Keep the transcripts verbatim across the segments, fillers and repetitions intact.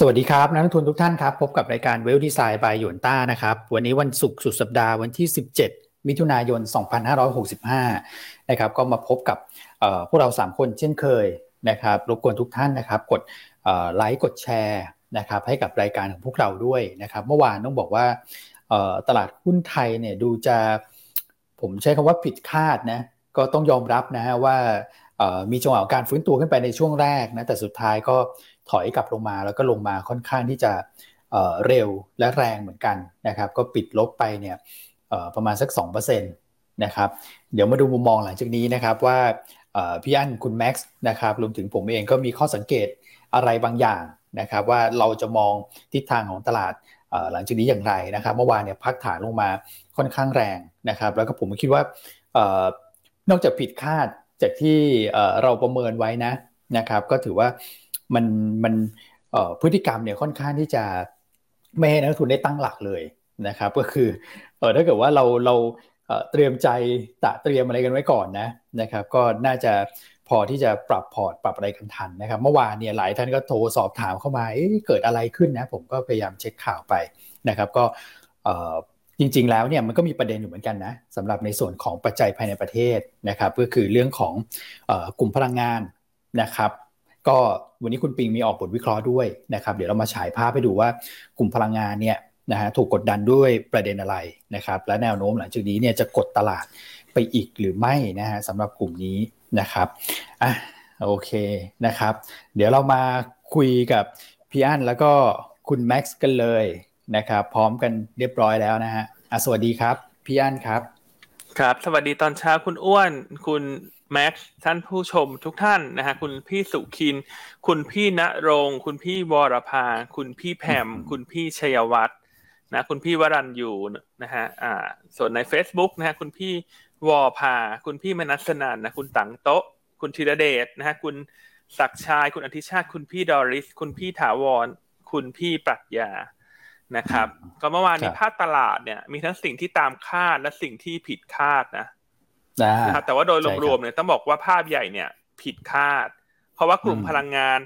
สวัสดีครับนักลงทุนทุกท่านครับพบกับรายการเวลดีไซน์บายหยวนต้านะครับวันนี้วันศุกร์สุดสัปดาห์วันที่สิบเจ็ดมิถุนายนสองพันห้าร้อยหกสิบห้านะครับก็มาพบกับพวกเราสามคนเช่นเคยนะครับรบกวนทุกท่านนะครับกดไลค์กดแชร์นะครับให้กับรายการของพวกเราด้วยนะครับเมื่อวานต้องบอกว่าตลาดหุ้นไทยเนี่ยดูจะผมใช้คำว่าผิดคาดนะก็ต้องยอมรับนะฮะว่ามีจังหวะการฟื้นตัวขึ้นไปในช่วงแรกนะแต่สุดท้ายก็ถอยกลับลงมาแล้วก็ลงมาค่อนข้างที่จะเร็วและแรงเหมือนกันนะครับก็ปิดลบไปเนี่ยประมาณสัก สองเปอร์เซ็นต์ นะครับเดี๋ยวมาดูมุมมองหลังจากนี้นะครับว่าพี่อั้นคุณแม็กซ์นะครับรวมถึงผมเองก็มีข้อสังเกตอะไรบางอย่างนะครับว่าเราจะมองทิศทางของตลาดหลังจากนี้อย่างไรนะครับเมื่อวานเนี่ยพักฐานลงมาค่อนข้างแรงนะครับแล้วก็ผมคิดว่านอกจากผิดคาดจากที่เราประเมินไว้นะนะครับก็ถือว่ามันมันพฤติกรรมเนี่ยค่อนข้างที่จะไม่ให้นักลงทุนได้ตั้งหลักเลยนะครับก็คือถ้าเกิดว่าเราเราเตรียมใจตะเตรียมอะไรกันไว้ก่อนนะนะครับก็น่าจะพอที่จะปรับพอร์ตปรับอะไรกันทันนะครับเมื่อวานเนี่ยหลายท่านก็โทรสอบถามเข้ามา เ, เกิดอะไรขึ้นนะผมก็พยายามเช็คข่าวไปนะครับก็จริงๆแล้วเนี่ยมันก็มีประเด็นอยู่เหมือนกันนะสำหรับในส่วนของปัจจัยภายในประเทศนะครับก็คือเรื่องของกลุ่มพลังงานนะครับก็วันนี้คุณปิงมีออกบทวิเคราะห์ด้วยนะครับเดี๋ยวเรามาฉายภาพให้ดูว่ากลุ่มพลังงานเนี่ยนะฮะถูกกดดันด้วยประเด็นอะไรนะครับและแนวโน้มหลังจากนี้เนี่ยจะกดตลาดไปอีกหรือไม่นะฮะสำหรับกลุ่มนี้นะครับอ่ะโอเคนะครับเดี๋ยวเรามาคุยกับพี่อั้นแล้วก็คุณแม็กซ์กันเลยนะครับพร้อมกันเรียบร้อยแล้วนะฮะอ่ะสวัสดีครับพี่อั้นครับครับสวัสดีตอนเช้าคุณอ้วนคุณแม็กซ์ท่านผู้ชมทุกท่านนะฮะคุณพี่สุขินคุณพี่ณรงค์คุณพี่วรภาคุณพี่แพมคุณพี่ชัยวัฒน์นะคุณพี่วรัญยูนะฮะอ่าส่วนใน Facebook นะฮะคุณพี่วรภาคุณพี่มนัสนันท์นะคุณตังโต๊ะคุณธีรเดชนะฮะคุณศักดิ์ชายคุณอธิชาติคุณพี่ดอริสคุณพี่ถาวรคุณพี่ปรัชญานะครับก็เมื่อวานนี้ภาพตลาดเนี่ยมีทั้งสิ่งที่ตามคาดและสิ่งที่ผิดคาดนะนะครับแต่ว่าโดยรวมๆเนี่ยต้องบอกว่าภาพใหญ่เนี่ยผิดคาดเพราะว่ากลุ่มพลังงาน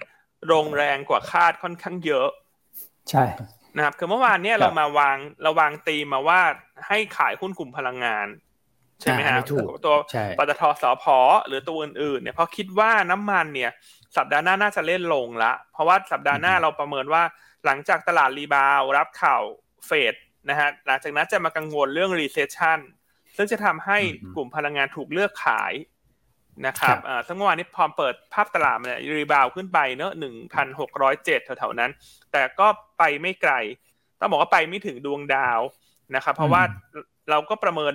ลงแรงกว่าคาดค่อนข้างเยอะใช่นะครับคือเมื่อวานเนี่ยเรามาวางเราวางตีมมาว่าให้ขายหุ้นกลุ่มพลังงานใช่ไหมฮะตัวปตท.สผ.หรือตัวอื่นๆเนี่ยเพราะคิดว่าน้ำมันเนี่ยสัปดาห์หน้าน่าจะเล่นลงละเพราะว่าสัปดาห์หน้าเราประเมินว่าหลังจากตลาดรีบาวรับข่าวเฟดนะฮะหลังจากนั้นจะมากังวลเรื่อง recessionซึ่งจะทำให้กลุ่มพลังงานถูกเลือกขายนะครับซึ่งเมื่อวานนี้พอเปิดภาพตลาดเนี่ยรีบาวขึ้นไปเนอะ หนึ่งพันหกร้อยเจ็ด แถวๆนั้นแต่ก็ไปไม่ไกลต้องบอกว่าไปไม่ถึงดวงดาวนะครับเพราะว่าเราก็ประเมิน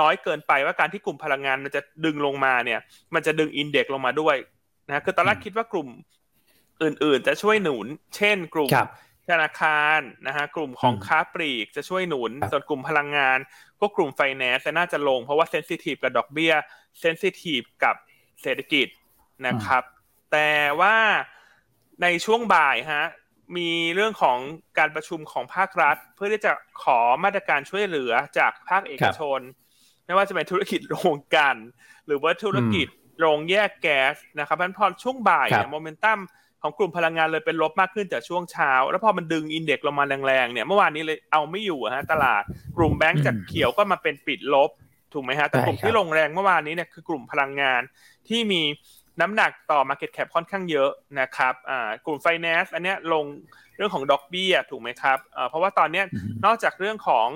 น้อยเกินไปว่าการที่กลุ่มพลังงานมันจะดึงลงมาเนี่ยมันจะดึงอินเด็กซ์ลงมาด้วยนะคือตอนแรกคิดว่ากลุ่มอื่นๆจะช่วยหนุนเช่นกลุ่มธนาคารนะฮะกลุ่มของค้าปลีกจะช่วยหนุนส่วนกลุ่มพลังงานก็กลุ่มไฟแนนซ์น่าจะลงเพราะว่าเซนซิทีฟกับดอกเบี้ยเซนซิทีฟกับเศรษฐกิจนะครับแต่ว่าในช่วงบ่ายฮะมีเรื่องของการประชุมของภาครัฐเพื่อที่จะขอมาตรการช่วยเหลือจากภาคเอกชนไม่ว่าจะเป็นธุรกิจโรงกลั่นหรือว่าธุรกิจโรงแยกแก๊สนะครับเพราะฉะนั้นพอช่วงบ่ายเนี่ยโมเมนตัมของกลุ่มพลังงานเลยเป็นลบมากขึ้นจากช่วงเช้าแล้วพอมันดึงอินเด็กซ์ลงมาแรงๆเนี่ยเมื่อวานนี้เลยเอาไม่อยู่ฮะตลาดกลุ่มแบงก์จากเขียวก็มาเป็นปิดลบถูกไหมฮะแต่กลุ่มที่ลงแรงเมื่อวานนี้เนี่ยคือกลุ่มพลังงานที่มีน้ำหนักต่อ market cap ค่อนข้างเยอะนะครับอ่ากลุ่ม finance อันเนี้ยลงเรื่องของดอกเบี้ยถูกไหมครับอ่าเพราะว่าตอนเนี้ยนอกจากเรื่องของ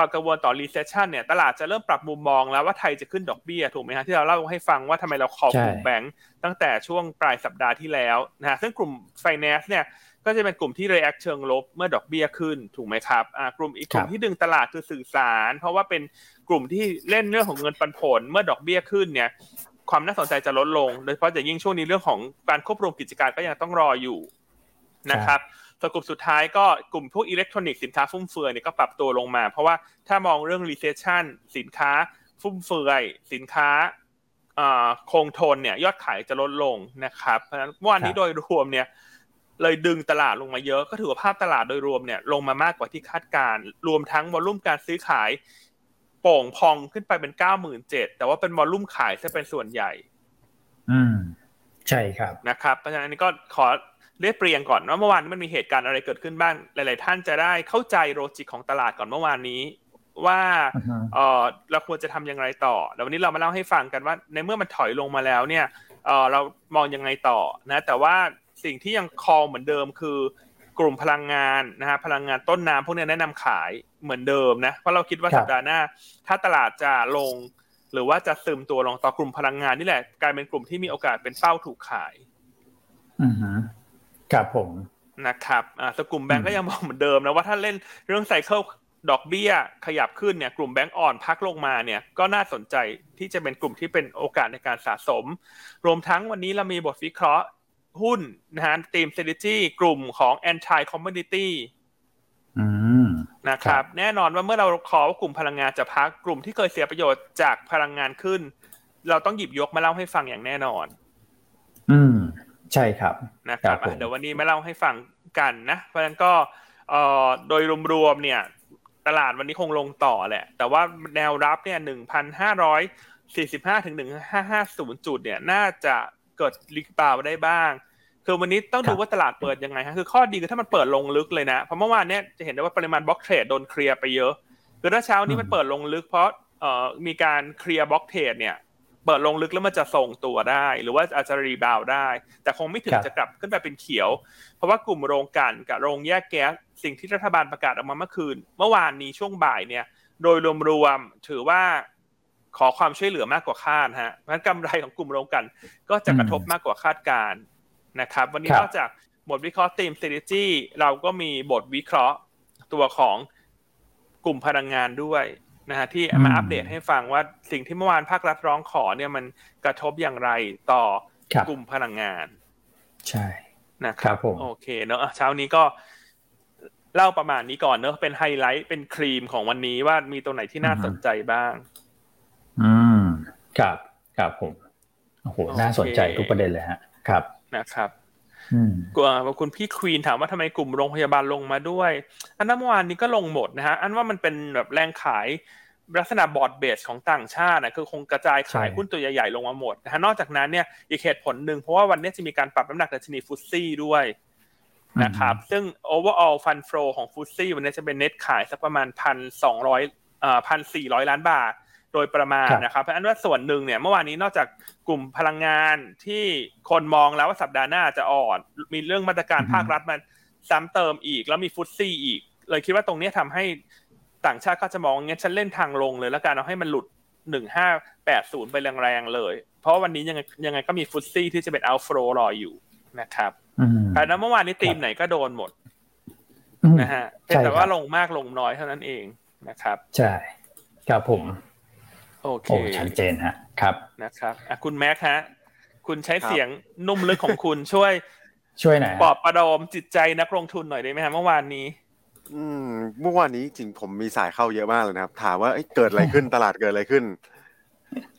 ความกังวลต่อ recession เนี่ยตลาดจะเริ่มปรับมุมมองแล้วว่าไทยจะขึ้นดอกเบี้ยถูกไหมฮะที่เราเล่าให้ฟังว่าทำไมเราคอลกลุ่มแบงก์ตั้งแต่ช่วงปลายสัปดาห์ที่แล้วนะฮะซึ่งกลุ่ม finance เนี่ยก็จะเป็นกลุ่มที่ react เชิงลบเมื่อดอกเบี้ยขึ้นถูกไหมครับอ่ากลุ่มอีกกลุ่มที่ดึงตลาดคือสื่อสารเพราะว่าเป็นกลุ่มที่เล่นเรื่องของเงินปันผลเมื่อดอกเบี้ยขึ้นเนี่ยความน่าสนใจจะลดลงโดยเฉพาะอย่างยิ่งช่วงนี้เรื่องของการควบรวมกิจการก็ยังต้องรออยู่นะครับส่วนกลุ่มสุดท้ายก็กลุ่มพวกอิเล็กทรอนิกส์สินค้าฟุ่มเฟือยเนี่ยก็ปรับตัวลงมาเพราะว่าถ้ามองเรื่อง recession สินค้าฟุ่มเฟือยสินค้าคงทนเนี่ยยอดขายจะลดลงนะครับเพราะฉะนั้นเมื่อวานนี้โดยรวมเนี่ยเลยดึงตลาดลงมาเยอะก็ถือว่าภาพตลาดโดยรวมเนี่ยลงมามากกว่าที่คาดการรวมทั้งวอลลุ่มการซื้อขายโป่งพองขึ้นไปเป็น เก้าหมื่นเจ็ดพัน แต่ว่าเป็นวอลลุ่มขายซะเป็นส่วนใหญ่อืมใช่ครับนะครับเพราะฉะนั้นอันนี้ก็ขอ เรียบเรียงก่อนว่าเมื่อวานนี้มันมีเหตุการณ์อะไรเกิดขึ้นบ้างหลายๆท่านจะได้เข้าใจโลจิกของตลาดก่อนเมื่อวานนี้ว่าเออเราควรจะทำอย่างไรต่อแล้ววันนี้เรามาเล่าให้ฟังกันว่าในเมื่อมันถอยลงมาแล้วเนี่ยเออเรามองยังไงต่อนะแต่ว่าสิ่งที่ยังคอเหมือนเดิมคือกลุ่มพลังงานนะฮะพลังงานต้นน้ำพวกนี้แนะนำขายเหมือนเดิมนะเพราะเราคิดว่าสัปดาห์หน้าถ้าตลาดจะลงหรือว่าจะซึมตัวลงต่อกลุ่มพลังงานนี่แหละกลายเป็นกลุ่มที่มีโอกาสเป็นเป้าถูกขายอือฮึครับผมนะครับอ่าแต่กลุ่มแบงก์ก็ยังมองเหมือนเดิมนะว่าถ้าเล่นเรื่องไซเคิลดอกเบี้ยขยับขึ้นเนี่ยกลุ่มแบงก์อ่อนพักลงมาเนี่ยก็น่าสนใจที่จะเป็นกลุ่มที่เป็นโอกาสในการสะสมรวมทั้งวันนี้เรามีบทวิเคราะห์หุ้นนะฮะทีม strategy กลุ่มของ anti commodity อืมนะครับแน่นอนว่าเมื่อเราขอกลุ่มพลังงานจะพักกลุ่มที่เคยเสียประโยชน์จากพลังงานขึ้นเราต้องหยิบยกมาเล่าให้ฟังอย่างแน่นอนอืมใช่ครับนะครับเดี๋ยววันนี้มาเล่าให้ฟังกันนะเพราะฉะนั้นก็เอ่อโดยรวมๆเนี่ยตลาดวันนี้คงลงต่อแหละแต่ว่าแนวรับเนี่ย หนึ่งพันห้าร้อยสี่สิบห้า ถึง หนึ่งพันห้าร้อยห้าสิบ จุดเนี่ยน่าจะเกิดรีบาวได้บ้างคือวันนี้ต้องดูว่าตลาดเปิดยังไงฮะคือข้อดีคือถ้ามันเปิดลงลึกเลยนะเพราะเมื่อวานเนี่ยจะเห็นได้ว่าปริมาณบล็อกเทรดโดนเคลียร์ไปเยอะคือถ้าเช้านี้มันเปิดลงลึกเพราะเอ่อมีการเคลียร์บล็อกเทรดเนี่ยเปิดลงลึกแล้วมันจะส่งตัวได้หรือว่าอาจจะรีบาวได้แต่คงไม่ถึงจะกลับขึ้นไปเป็นเขียวเพราะว่ากลุ่มโรงกลั่นกับโรงแยกแก๊สสิ่งที่รัฐบาลประกาศออกมาเมื่อคืนเมื่อวานนี้ช่วงบ่ายเนี่ยโดยรวมๆถือว่าขอความช่วยเหลือมากกว่าคาดฮะเพราะกำไรของกลุ่มโรงกลั่นก็จะกระทบมากกว่าคาดการณ์นะครับวันนี้นอกจากบทวิเคราะห์ทีม strategy เราก็มีบทวิเคราะห์ตัวของกลุ่มพลังงานด้วยนะฮะที่มาอัปเดตให้ฟังว่าสิ่งที่เมื่อวานภาครัฐร้องขอเนี่ยมันกระทบอย่างไรต่อกลุ่มพลังงานใช่นะครับโอเคเนาะเช้านี้ก็เล่าประมาณนี้ก่อนเนาะเป็นไฮไลท์เป็นครีมของวันนี้ว่ามีตัวไหนที่น่าสนใจบ้างอืมครับครับผมโอ้โหน่าสนใจทุกประเด็นเลยฮะครับนะครับกว่าคุณพี่ควีนถามว่าทำไมกลุ่มโรงพยาบาลลงมาด้วยอันนั้นเมื่อวานนี้ก็ลงหมดนะฮะอันว่ามันเป็นแบบแรงขายลักษณะบอร์ดเบสของต่างชาตินะคือคงกระจายขายหุ้นตัวใหญ่ๆลงมาหมดนะฮะนอกจากนั้นเนี่ยอีกเหตุผลหนึ่งเพราะว่าวันนี้จะมีการปรับน้ำหนักดัชนีฟุตซี่ด้วยนะครับซึ่ง overall fund flow ของฟุตซี่วันนี้จะเป็น net ขายสักประมาณ หนึ่งพันสองร้อย เอ่อ หนึ่งพันสี่ร้อย ล้านบาทโดยประมาณนะครับเพราะอันว่าส่วนหนึ่งเนี่ยเมื่อวานนี้นอกจากกลุ่มพลังงานที่คนมองแล้วว่าสัปดาห์หน้าจะอ่อนมีเรื่องมาตรการภาครัฐมาซ้ำเติมอีกแล้วมีฟุตซี่อีกเลยคิดว่าตรงนี้ทำให้ต่างชาติก็จะมองงั้นฉันเล่นทางลงเลยแล้วกันเอาให้มันหลุดหนึ่งพันห้าร้อยแปดสิบไปแรงๆเลยเพราะวันนี้ยังไงยังไงก็มีฟุตซี่ที่จะเป็นอัลโฟลรออยู่นะครับแต่เมื่อวานนี้ทีมไหนก็โดนหมดนะฮะแต่ว่าลงมากลงน้อยเท่านั้นเองนะครับใช่ครับผมโอเคชัดเจนฮะครับนะครับอ่ะคุณแม็กฮะคุณใช้เสียงนุ่มลึกของคุณช่วยช่วยหน่อยปลอบประโลมจิตใจนักลงทุนหน่อยได้มั้ยฮะเมื่อวานนี้อืมเมื่อวานนี้จริงผมมีสายเข้าเยอะมากเลยนะครับถามว่าเอ้ยเกิดอะไรขึ้นตลาดเกิดอะไรขึ้น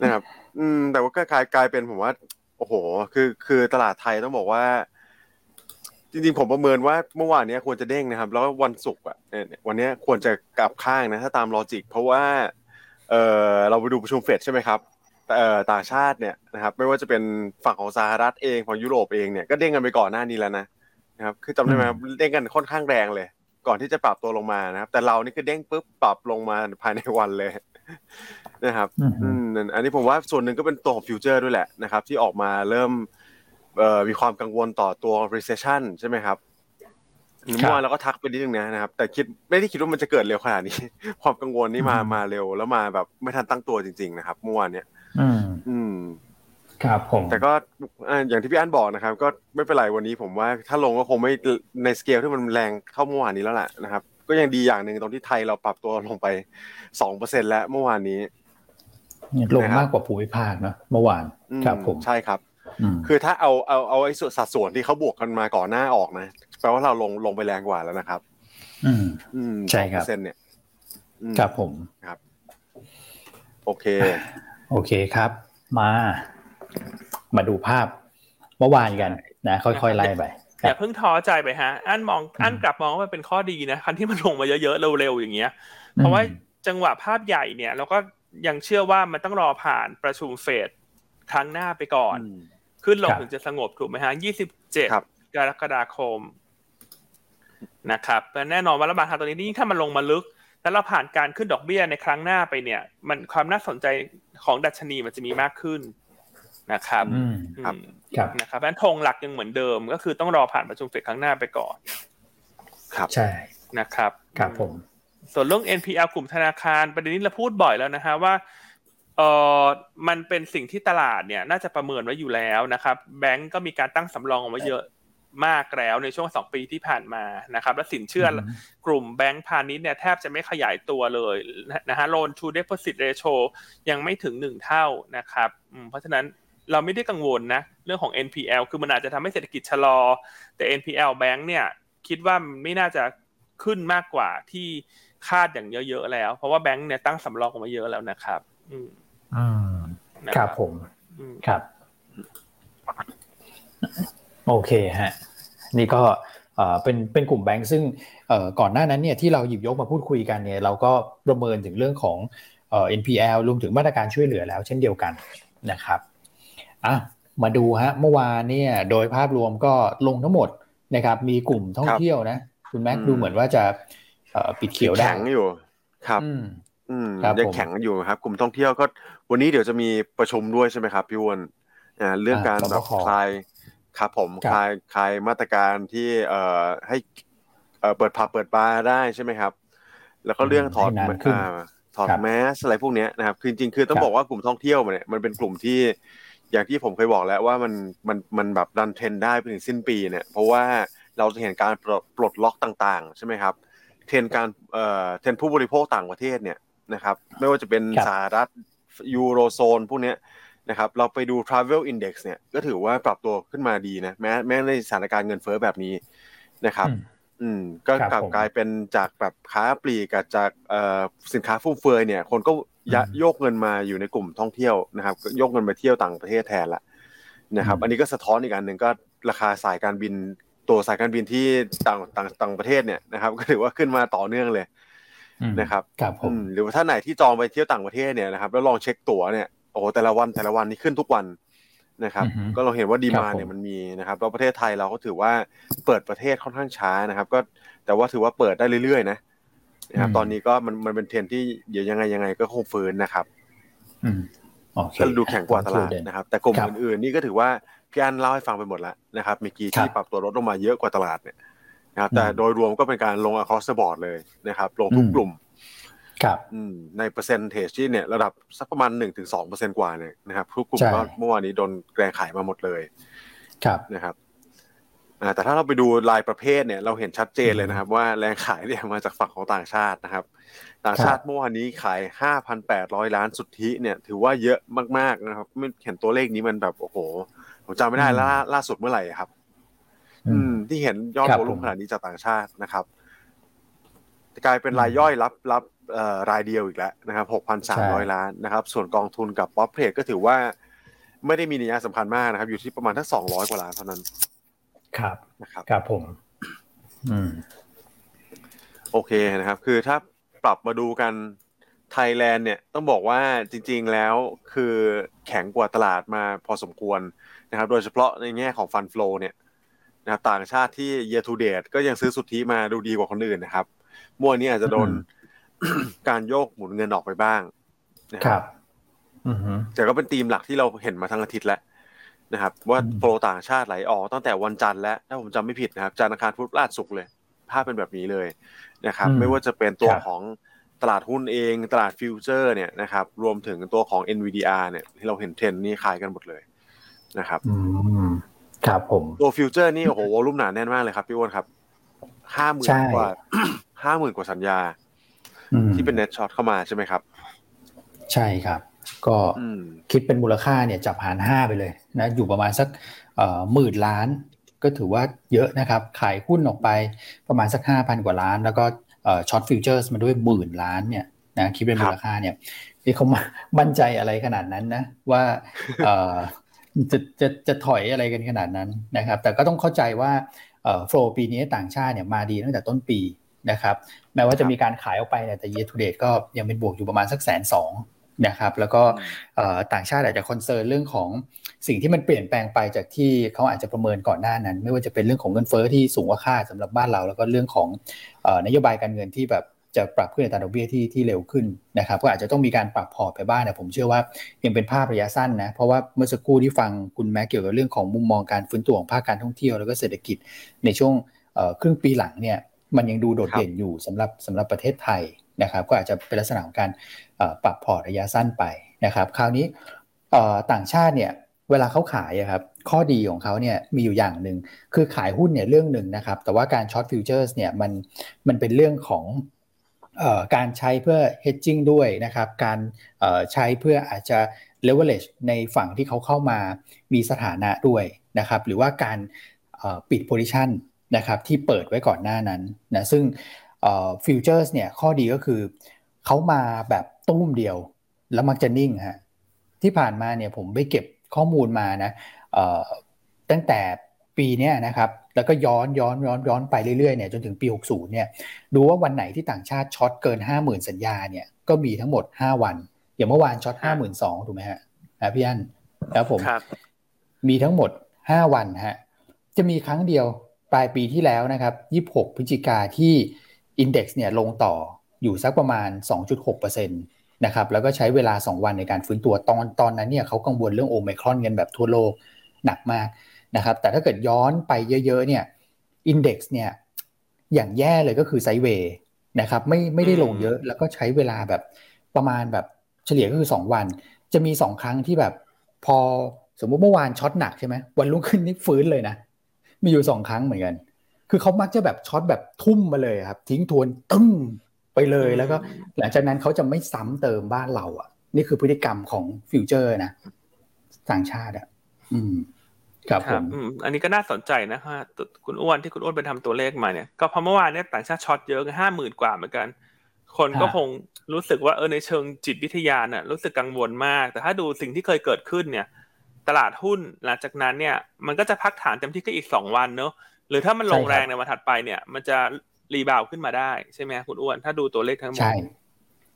นะครับอืมแต่ว่าก็กลายกลายเป็นผมว่าโอ้โหคือคือตลาดไทยต้องบอกว่าจริงๆผมประเมินว่าเมื่อวานเนี้ยควรจะเด้งนะครับแล้ววันศุกร์อ่ะเนี่ยวันเนี้ยควรจะกลับข้างนะถ้าตามลอจิกเพราะว่าเอ่อเราไปดูประชุมเฟดใช่มั้ยครับเอ่อต่างชาติเนี่ยนะครับไม่ว่าจะเป็นฝั่งของสหรัฐเองของยุโรปเองเนี่ยก็เด้งกันไปก่อนหน้านี้แล้วนะนะครับคือจำได้มั้ยเด้งกันค่อนข้างแรงเลยก่อนที่จะปรับตัวลงมานะครับแต่เรานี่คือเด้งปึ๊บปรับลงมาภายในวันเลยนะครับอืมอันนี้ผมว่าส่วนนึงก็เป็นตัวของฟิวเจอร์ด้วยแหละนะครับที่ออกมาเริ่มเอ่อมีความกังวลต่อตัว recession ใช่มั้ยครับเมื่อวานเราก็ทักไปนิดนึงนะนะครับแต่คิดไม่ได้คิดว่ามันจะเกิดเร็วขนาดนี้ความกังวลนี่มามาเร็วแล้วมาแบบไม่ทันตั้งตัวจริงๆนะครับเมื่อวานเนี้ยอืมอืมครับผมแต่ก็อย่างที่พี่อั้นบอกนะครับก็ไม่เป็นไรวันนี้ผมว่าถ้าลงก็คงไม่ในสเกลที่มันแรงเข้าเมื่อวานนี้แล้วล่ะนะครับก็ยังดีอย่างนึงตรงที่ไทยเราปรับตัวลงไป สองเปอร์เซ็นต์ แล้วเมื่อวานนี้ลงมากกว่าภูมิภาคนะเมื่อวานครับผมใช่ครับคือถ้าเอาเอาเอาไอ้สัดส่วนที่เขาบวกกันมาก่อนหน้าออกนะแปลว่าเราลงลงไปแรงกว่าแล้วนะครับอืมอืมใช่ครับเปอร์เซ็นต์เนี่ยครับผมครับโอเคโอเคครับมามาดูภาพเมื่อวานกันนะค่อยๆไล่ไปอย่าเพิ่งท้อใจไปฮะอั้นมองอั้นกลับมองว่ามันเป็นข้อดีนะคันที่มันลงมาเยอะๆเร็วๆอย่างเงี้ยเพราะว่าจังหวะภาพใหญ่เนี่ยเราก็ยังเชื่อว่ามันต้องรอผ่านประชุมเฟดครั้งหน้าไปก่อนขึ้นลงถึงจะสงบถูกมั้ยฮะยี่สิบเจ็ด กรกฎาคมนะครับแน่นอนว่ารัฐบาลไทยตอนนี้ถ้ามันลงมาลึกแล้วเราผ่านการขึ้นดอกเบี้ยในครั้งหน้าไปเนี่ยมันความน่าสนใจของดัชนีมันจะมีมากขึ้นนะครับครับครับนะครับเพราะฉะนั้นธงหลักยังเหมือนเดิมก็คือต้องรอผ่านประชุมเฟดครั้งหน้าไปก่อนครับใช่นะครับครับผมส่วนเรื่อง เอ็น พี แอล กลุ่มธนาคารประเด็นนี้เราพูดบ่อยแล้วนะฮะว่าเอ่อมันเป็นสิ่งที่ตลาดเนี่ยน่าจะประเมินไว้อยู่แล้วนะครับแบงก์ก็มีการตั้งสำรองเอาไว้เยอะมากแล้วในช่วงสองปีที่ผ่านมานะครับและสินเชื่อกลุ่มแบงก์พาณิชย์เนี่ยแทบจะไม่ขยายตัวเลยนะฮะ Loan to Deposit Ratio ยังไม่ถึงหนึ่งเท่านะครับเพราะฉะนั้นเราไม่ได้กังวลนะเรื่องของ เอ็น พี แอล คือมันอาจจะทำให้เศรษฐกิจชะลอแต่ เอ็น พี แอล แบงก์เนี่ยคิดว่าไม่น่าจะขึ้นมากกว่าที่คาดอย่างเยอะๆแล้วเพราะว่าแบงก์เนี่ยตั้งสำรองออกมาเยอะแล้วนะครับอืมอืมครับผมครับโอเคฮะนี่ก็เอ่อเป็นเป็นกลุ่มแบงค์ซึ่งเอ่อก่อนหน้านั้นเนี่ยที่เราหยิบยกมาพูดคุยกันเนี่ยเราก็ประเมินถึงเรื่องของเอ่อ เอ็น พี แอล รวมถึงมาตรการช่วยเหลือแล้วเช่นเดียวกันนะครับอ่ะมาดูฮะเมื่อวานเนี่ยโดยภาพรวมก็ลงทั้งหมดนะครับมีกลุ่มท่องเที่ยวนะคุณแม็กดูเหมือนว่าจะเอ่อปิดเขียวได้แข็งอยู่ครับอืมอืมยังแข็งอยู่ครับกลุ่มท่องเที่ยวก็วันนี้เดี๋ยวจะมีประชุมด้วยใช่มั้ยครับพี่วอนอ่าเรื่องการแบบคลายครับผมคลายคลายมาตรการที่เอ่อให้เอ่อเปิดผับเปิดบาร์ได้ใช่มั้ยครับแล้วก็เรื่องถอดอ่าถอดแมสอะไรพวกเนี้ยนะครับคือจริงๆคือต้องบอกว่ากลุ่มท่องเที่ยวเนี่ยมันเป็นกลุ่มที่อย่างที่ผมเคยบอกแล้วว่ามันมันมันแบบรันเทรนได้ไปถึงสิ้นปีเนี่ยเพราะว่าเราจะเห็นการปลดล็อกต่างๆใช่มั้ยครับเทรนการเอ่อเทรนผู้บริโภคต่างประเทศเนี่ยนะครับไม่ว่าจะเป็นสหรัฐยูโรโซนพวกเนี้ยนะครับเราไปดู Travel Index เนี่ยก็ถือว่าปรับตัวขึ้นมาดีนะแม้แม้ในสถานการณ์เงินเฟ้อแบบนี้นะครับอืมก็กลับกลายเป็นจากแบบค้าปลีกกับจากเอ่อสินค้าฟุ่มเฟือยเนี่ยคนก็โยกเงินมาอยู่ในกลุ่มท่องเที่ยวนะครับโยกเงินไปเที่ยวต่างประเทศแทนละนะครับอันนี้ก็สะท้อนอีกอันนึงก็ราคาสายการบินตัวสายการบินที่ต่างต่างต่างประเทศเนี่ยนะครับก็ถือว่าขึ้นมาต่อเนื่องเลยนะครับหรือว่าถ้าไหนที่จองไปเที่ยวต่างประเทศเนี่ยนะครับแล้วลองเช็คตั๋วเนี่ยโอ้แต่ละวันแต่ละวันนี่ขึ้นทุกวันนะครับก็เราเห็นว่าดีมานด์เนี่ยมันมีนะครับแล้วประเทศไทยเราก็ถือว่าเปิดประเทศค่อนข้างช้านะครับก็แต่ว่าถือว่าเปิดได้เรื่อยๆนะนะครับตอนนี้ก็มันมันเป็นเทรนด์ที่เดี๋ยวยังไงยังไงก็คงฟื้นนะครับอืมโอเคดูแข็งกว่าตลาดนะครับแต่กลุ่มอื่นๆนี่ก็ถือว่าพี่อันเล่าให้ฟังไปหมดแล้วนะครับเมื่อกี้ที่ปรับตัวลดลงมาเยอะกว่าตลาดเนี่ยนะครับแต่โดยรวมก็เป็นการลง across the board เลยนะครับลงทุกกลุ่มครับอืมในเปอร์เซ็นต์เทจที่เนี่ยระดับสักประมาณ หนึ่งถึงสองเปอร์เซ็นต์ กว่าเนี่ยนะครับทุกกลุ่มก็เมื่อวานนี้โดนแรงขายมาหมดเลยครับนะครับอ่าแต่ถ้าเราไปดูรายประเภทเนี่ยเราเห็นชัดเจนเลยนะครับว่าแรงขายเนี่ยมาจากฝั่งของต่างชาตินะครับต่างชาติเมื่อวานนี้ขาย ห้าพันแปดร้อย ล้านสุทธิเนี่ยถือว่าเยอะมากๆนะครับไม่เห็นตัวเลขนี้มันแบบโอ้โหผมจำไม่ได้ล่าล่าสุดเมื่อไหร่ครับอืมที่เห็นยอดโวลุ่มขนาดนี้จากต่างชาตินะครับกลายเป็นรายย่อยรับรับเอ่อรายเดียวอีกแล้วนะครับ หกพันสามร้อย ล้านนะครับส่วนกองทุนกับป๊อปเทรดก็ถือว่าไม่ได้มีนัยสำคัญมากนะครับอยู่ที่ประมาณทั้งสองร้อยกว่าล้านเท่านั้นครับนะครับครับผมอืมโอเคนะครับคือถ้าปรับมาดูกันไทยแลนด์เนี่ยต้องบอกว่าจริงๆแล้วคือแข็งกว่าตลาดมาพอสมควรนะครับโดยเฉพาะในแง่ของฟันโฟลว์เนี่ยนะต่างชาติที่ year to date ก็ยังซื้อสุทธิมาดูดีกว่าคนอื่นนะครับมั่วนี้อาจจะโดน การโยกหมุนเงินออกไปบ้างนะครับอือฮึแต่ก็เป็นธีมหลักที่เราเห็นมาทั้งอาทิตย์แล้วนะครับว่าโปรต่างชาติไหลออกตั้งแต่วันจันทร์แล้วถ้าผมจำไม่ผิดนะครับจันทร์อังคารพุธพฤหัสศุกร์เลยภาพเป็นแบบนี้เลยนะครับไม่ว่าจะเป็นตัวของตลาดหุ้นเองตลาดฟิวเจอร์เนี่ยนะครับรวมถึงตัวของ เอ็น วี ดี อาร์ เนี่ยที่เราเห็นเทรนด์นี้ขายกันหมดเลยนะครับอืมครับผมตัวฟิวเจอร์นี่โอ้โหวอลุ่มหนาแน่นมากเลยครับพี่อ้วนครับ ห้าหมื่น กว่า ห้าหมื่น กว่าสัญญาที่เป็น net short เข้ามาใช่ไหมครับใช่ครับก็คิดเป็นมูลค่าเนี่ยจับหารห้าไปเลยนะอยู่ประมาณสักเอ่อ หมื่นล้านก็ถือว่าเยอะนะครับขายหุ้นออกไปประมาณสัก ห้าพัน กว่าล้านแล้วก็เอ่อ short futures มาด้วยหมื่นล้านเนี่ยนะคิดเป็นมูลค่าเนี่ยที่เขามั่นใจอะไรขนาดนั้นนะว่าเอ่อ จะจะจะถอยอะไรกันขนาดนั้นนะครับแต่ก็ต้องเข้าใจว่าเอ่อโฟลว์ปีนี้ต่างชาติเนี่ยมาดีตั้งแต่ต้นปีนะครับแม้ว่าจะมีการขายออกไปเนี่ยแต่ year to date ก็ยังเป็นบวกอยู่ประมาณสัก หนึ่งแสนสอง นะครับแล้วก็ต่างชาติอาจจะคอนเซิร์นเรื่องของสิ่งที่มันเปลี่ยนแปลงไปจากที่เขาอาจจะประเมินก่อนหน้านั้นไม่ว่าจะเป็นเรื่องของเงินเฟ้อที่สูงกว่าคาดสำหรับบ้านเราแล้วก็เรื่องของนโยบายการเงินที่แบบจะปรับขึ้นอัตราดอกเบี้ยที่ที่เร็วขึ้นนะครับก็อาจจะต้องมีการปรับพอร์ตไปบ้างนะผมเชื่อว่ายังเป็นภาพระยะสั้นนะเพราะว่าเมื่อสักครู่ที่ฟังคุณแม็กเกี่ยวกับเรื่องของมุมมองการฟื้นตัวของภาคการท่องเที่ยวแล้วก็เศรษฐกิจในช่วงครึ่งปีหลังเนี่ยมันยังดูโดดเด่นอยู่สำหรับสำหรับประเทศไทยนะครับก็อาจจะเป็นลักษณะของการปรับพอร์ตระยะสั้นไปนะครับคราวนี้ต่างชาติเนี่ยเวลาเขาขายอะครับข้อดีของเขาเนี่ยมีอยู่อย่างนึงคือขายหุ้นเนี่ยเรื่องนึงนะครับแต่ว่าการช็อตฟิวเจอร์สเนี่ยมันมันเป็นเรื่องของการใช้เพื่อ hedging ด้วยนะครับการใช้เพื่ออาจจะ leverage ในฝั่งที่เขาเข้ามามีสถานะด้วยนะครับหรือว่าการปิด position นะครับที่เปิดไว้ก่อนหน้านั้นนะซึ่งฟิวเจอร์สเนี่ยข้อดีก็คือเขามาแบบตุ้มเดียวแล้วมักจะนิ่งฮะที่ผ่านมาเนี่ยผมไปเก็บข้อมูลมานะตั้งแต่ปีนี้นะครับแล้วก็ย้อนย้อนย้อนย้อนไปเรื่อยๆเนี่ยจนถึงปีหกสิบเนี่ยดูว่าวันไหนที่ต่างชาติช็อตเกิน ห้าหมื่น สัญญาเนี่ยก็มีทั้งหมดห้าวันอย่างเมื่อวานช็อต ห้าหมื่นสองพัน ถูกไหมฮะนะพี่อั้นครับผมมีทั้งหมดห้าวันฮะจะมีครั้งเดียวปลายปีที่แล้วนะครับยี่สิบหกพฤศจิกาที่อินเด็กซ์เนี่ยลงต่ออยู่สักประมาณ สองจุดหกเปอร์เซ็นต์ นะครับแล้วก็ใช้เวลาสองวันในการฟื้นตัวตอนตอนนั้นเนี่ยเขากังวลเรื่องโอไมครอนกันแบบทั่วโลกหนักมากนะครับแต่ถ้าเกิดย้อนไปเยอะๆเนี่ยอินเด็กซ์เนี่ยอย่างแย่เลยก็คือไซด์เวย์นะครับไม่ไม่ได้ลงเยอะแล้วก็ใช้เวลาแบบประมาณแบบเฉลี่ยก็คือสองวันจะมีสองครั้งที่แบบพอสมมุติเมื่อวานช็อตหนักใช่ไหมวันรุ่งขึ้นนี่ฟื้นเลยนะมีอยู่สองครั้งเหมือนกันคือเขามักจะแบบช็อตแบบทุ่มมาเลยครับทิ้งทวนตึ้งไปเลยแล้วก็หลังจากนั้นเขาจะไม่ซ้ำเติมบ้านเราอ่ะนี่คือพฤติกรรมของฟิวเจอร์นะต่างชาติอ่ะอืมครับผมอันนี้ก็น่าสนใจนะฮะคุณอ้วนที่คุณอ้วนไปทำตัวเลขมาเนี่ยก็เพราะเมื่อวานเนี่ยต่างชาติช็อตเยอะห้าหมื่นกว่าเหมือนกันคนก็คงรู้สึกว่าเออในเชิงจิตวิทยาน่ะรู้สึกกังวลมากแต่ถ้าดูสิ่งที่เคยเกิดขึ้นเนี่ยตลาดหุ้นหลังจากนั้นเนี่ยมันก็จะพักฐานเต็มที่ก็อีกสองวันเนาะหรือถ้ามันลงแรงในวันถัดไปเนี่ยมันจะรีบาวขึ้นมาได้ใช่ไหมคุณอ้วนถ้าดูตัวเลขทั้งหมดใช่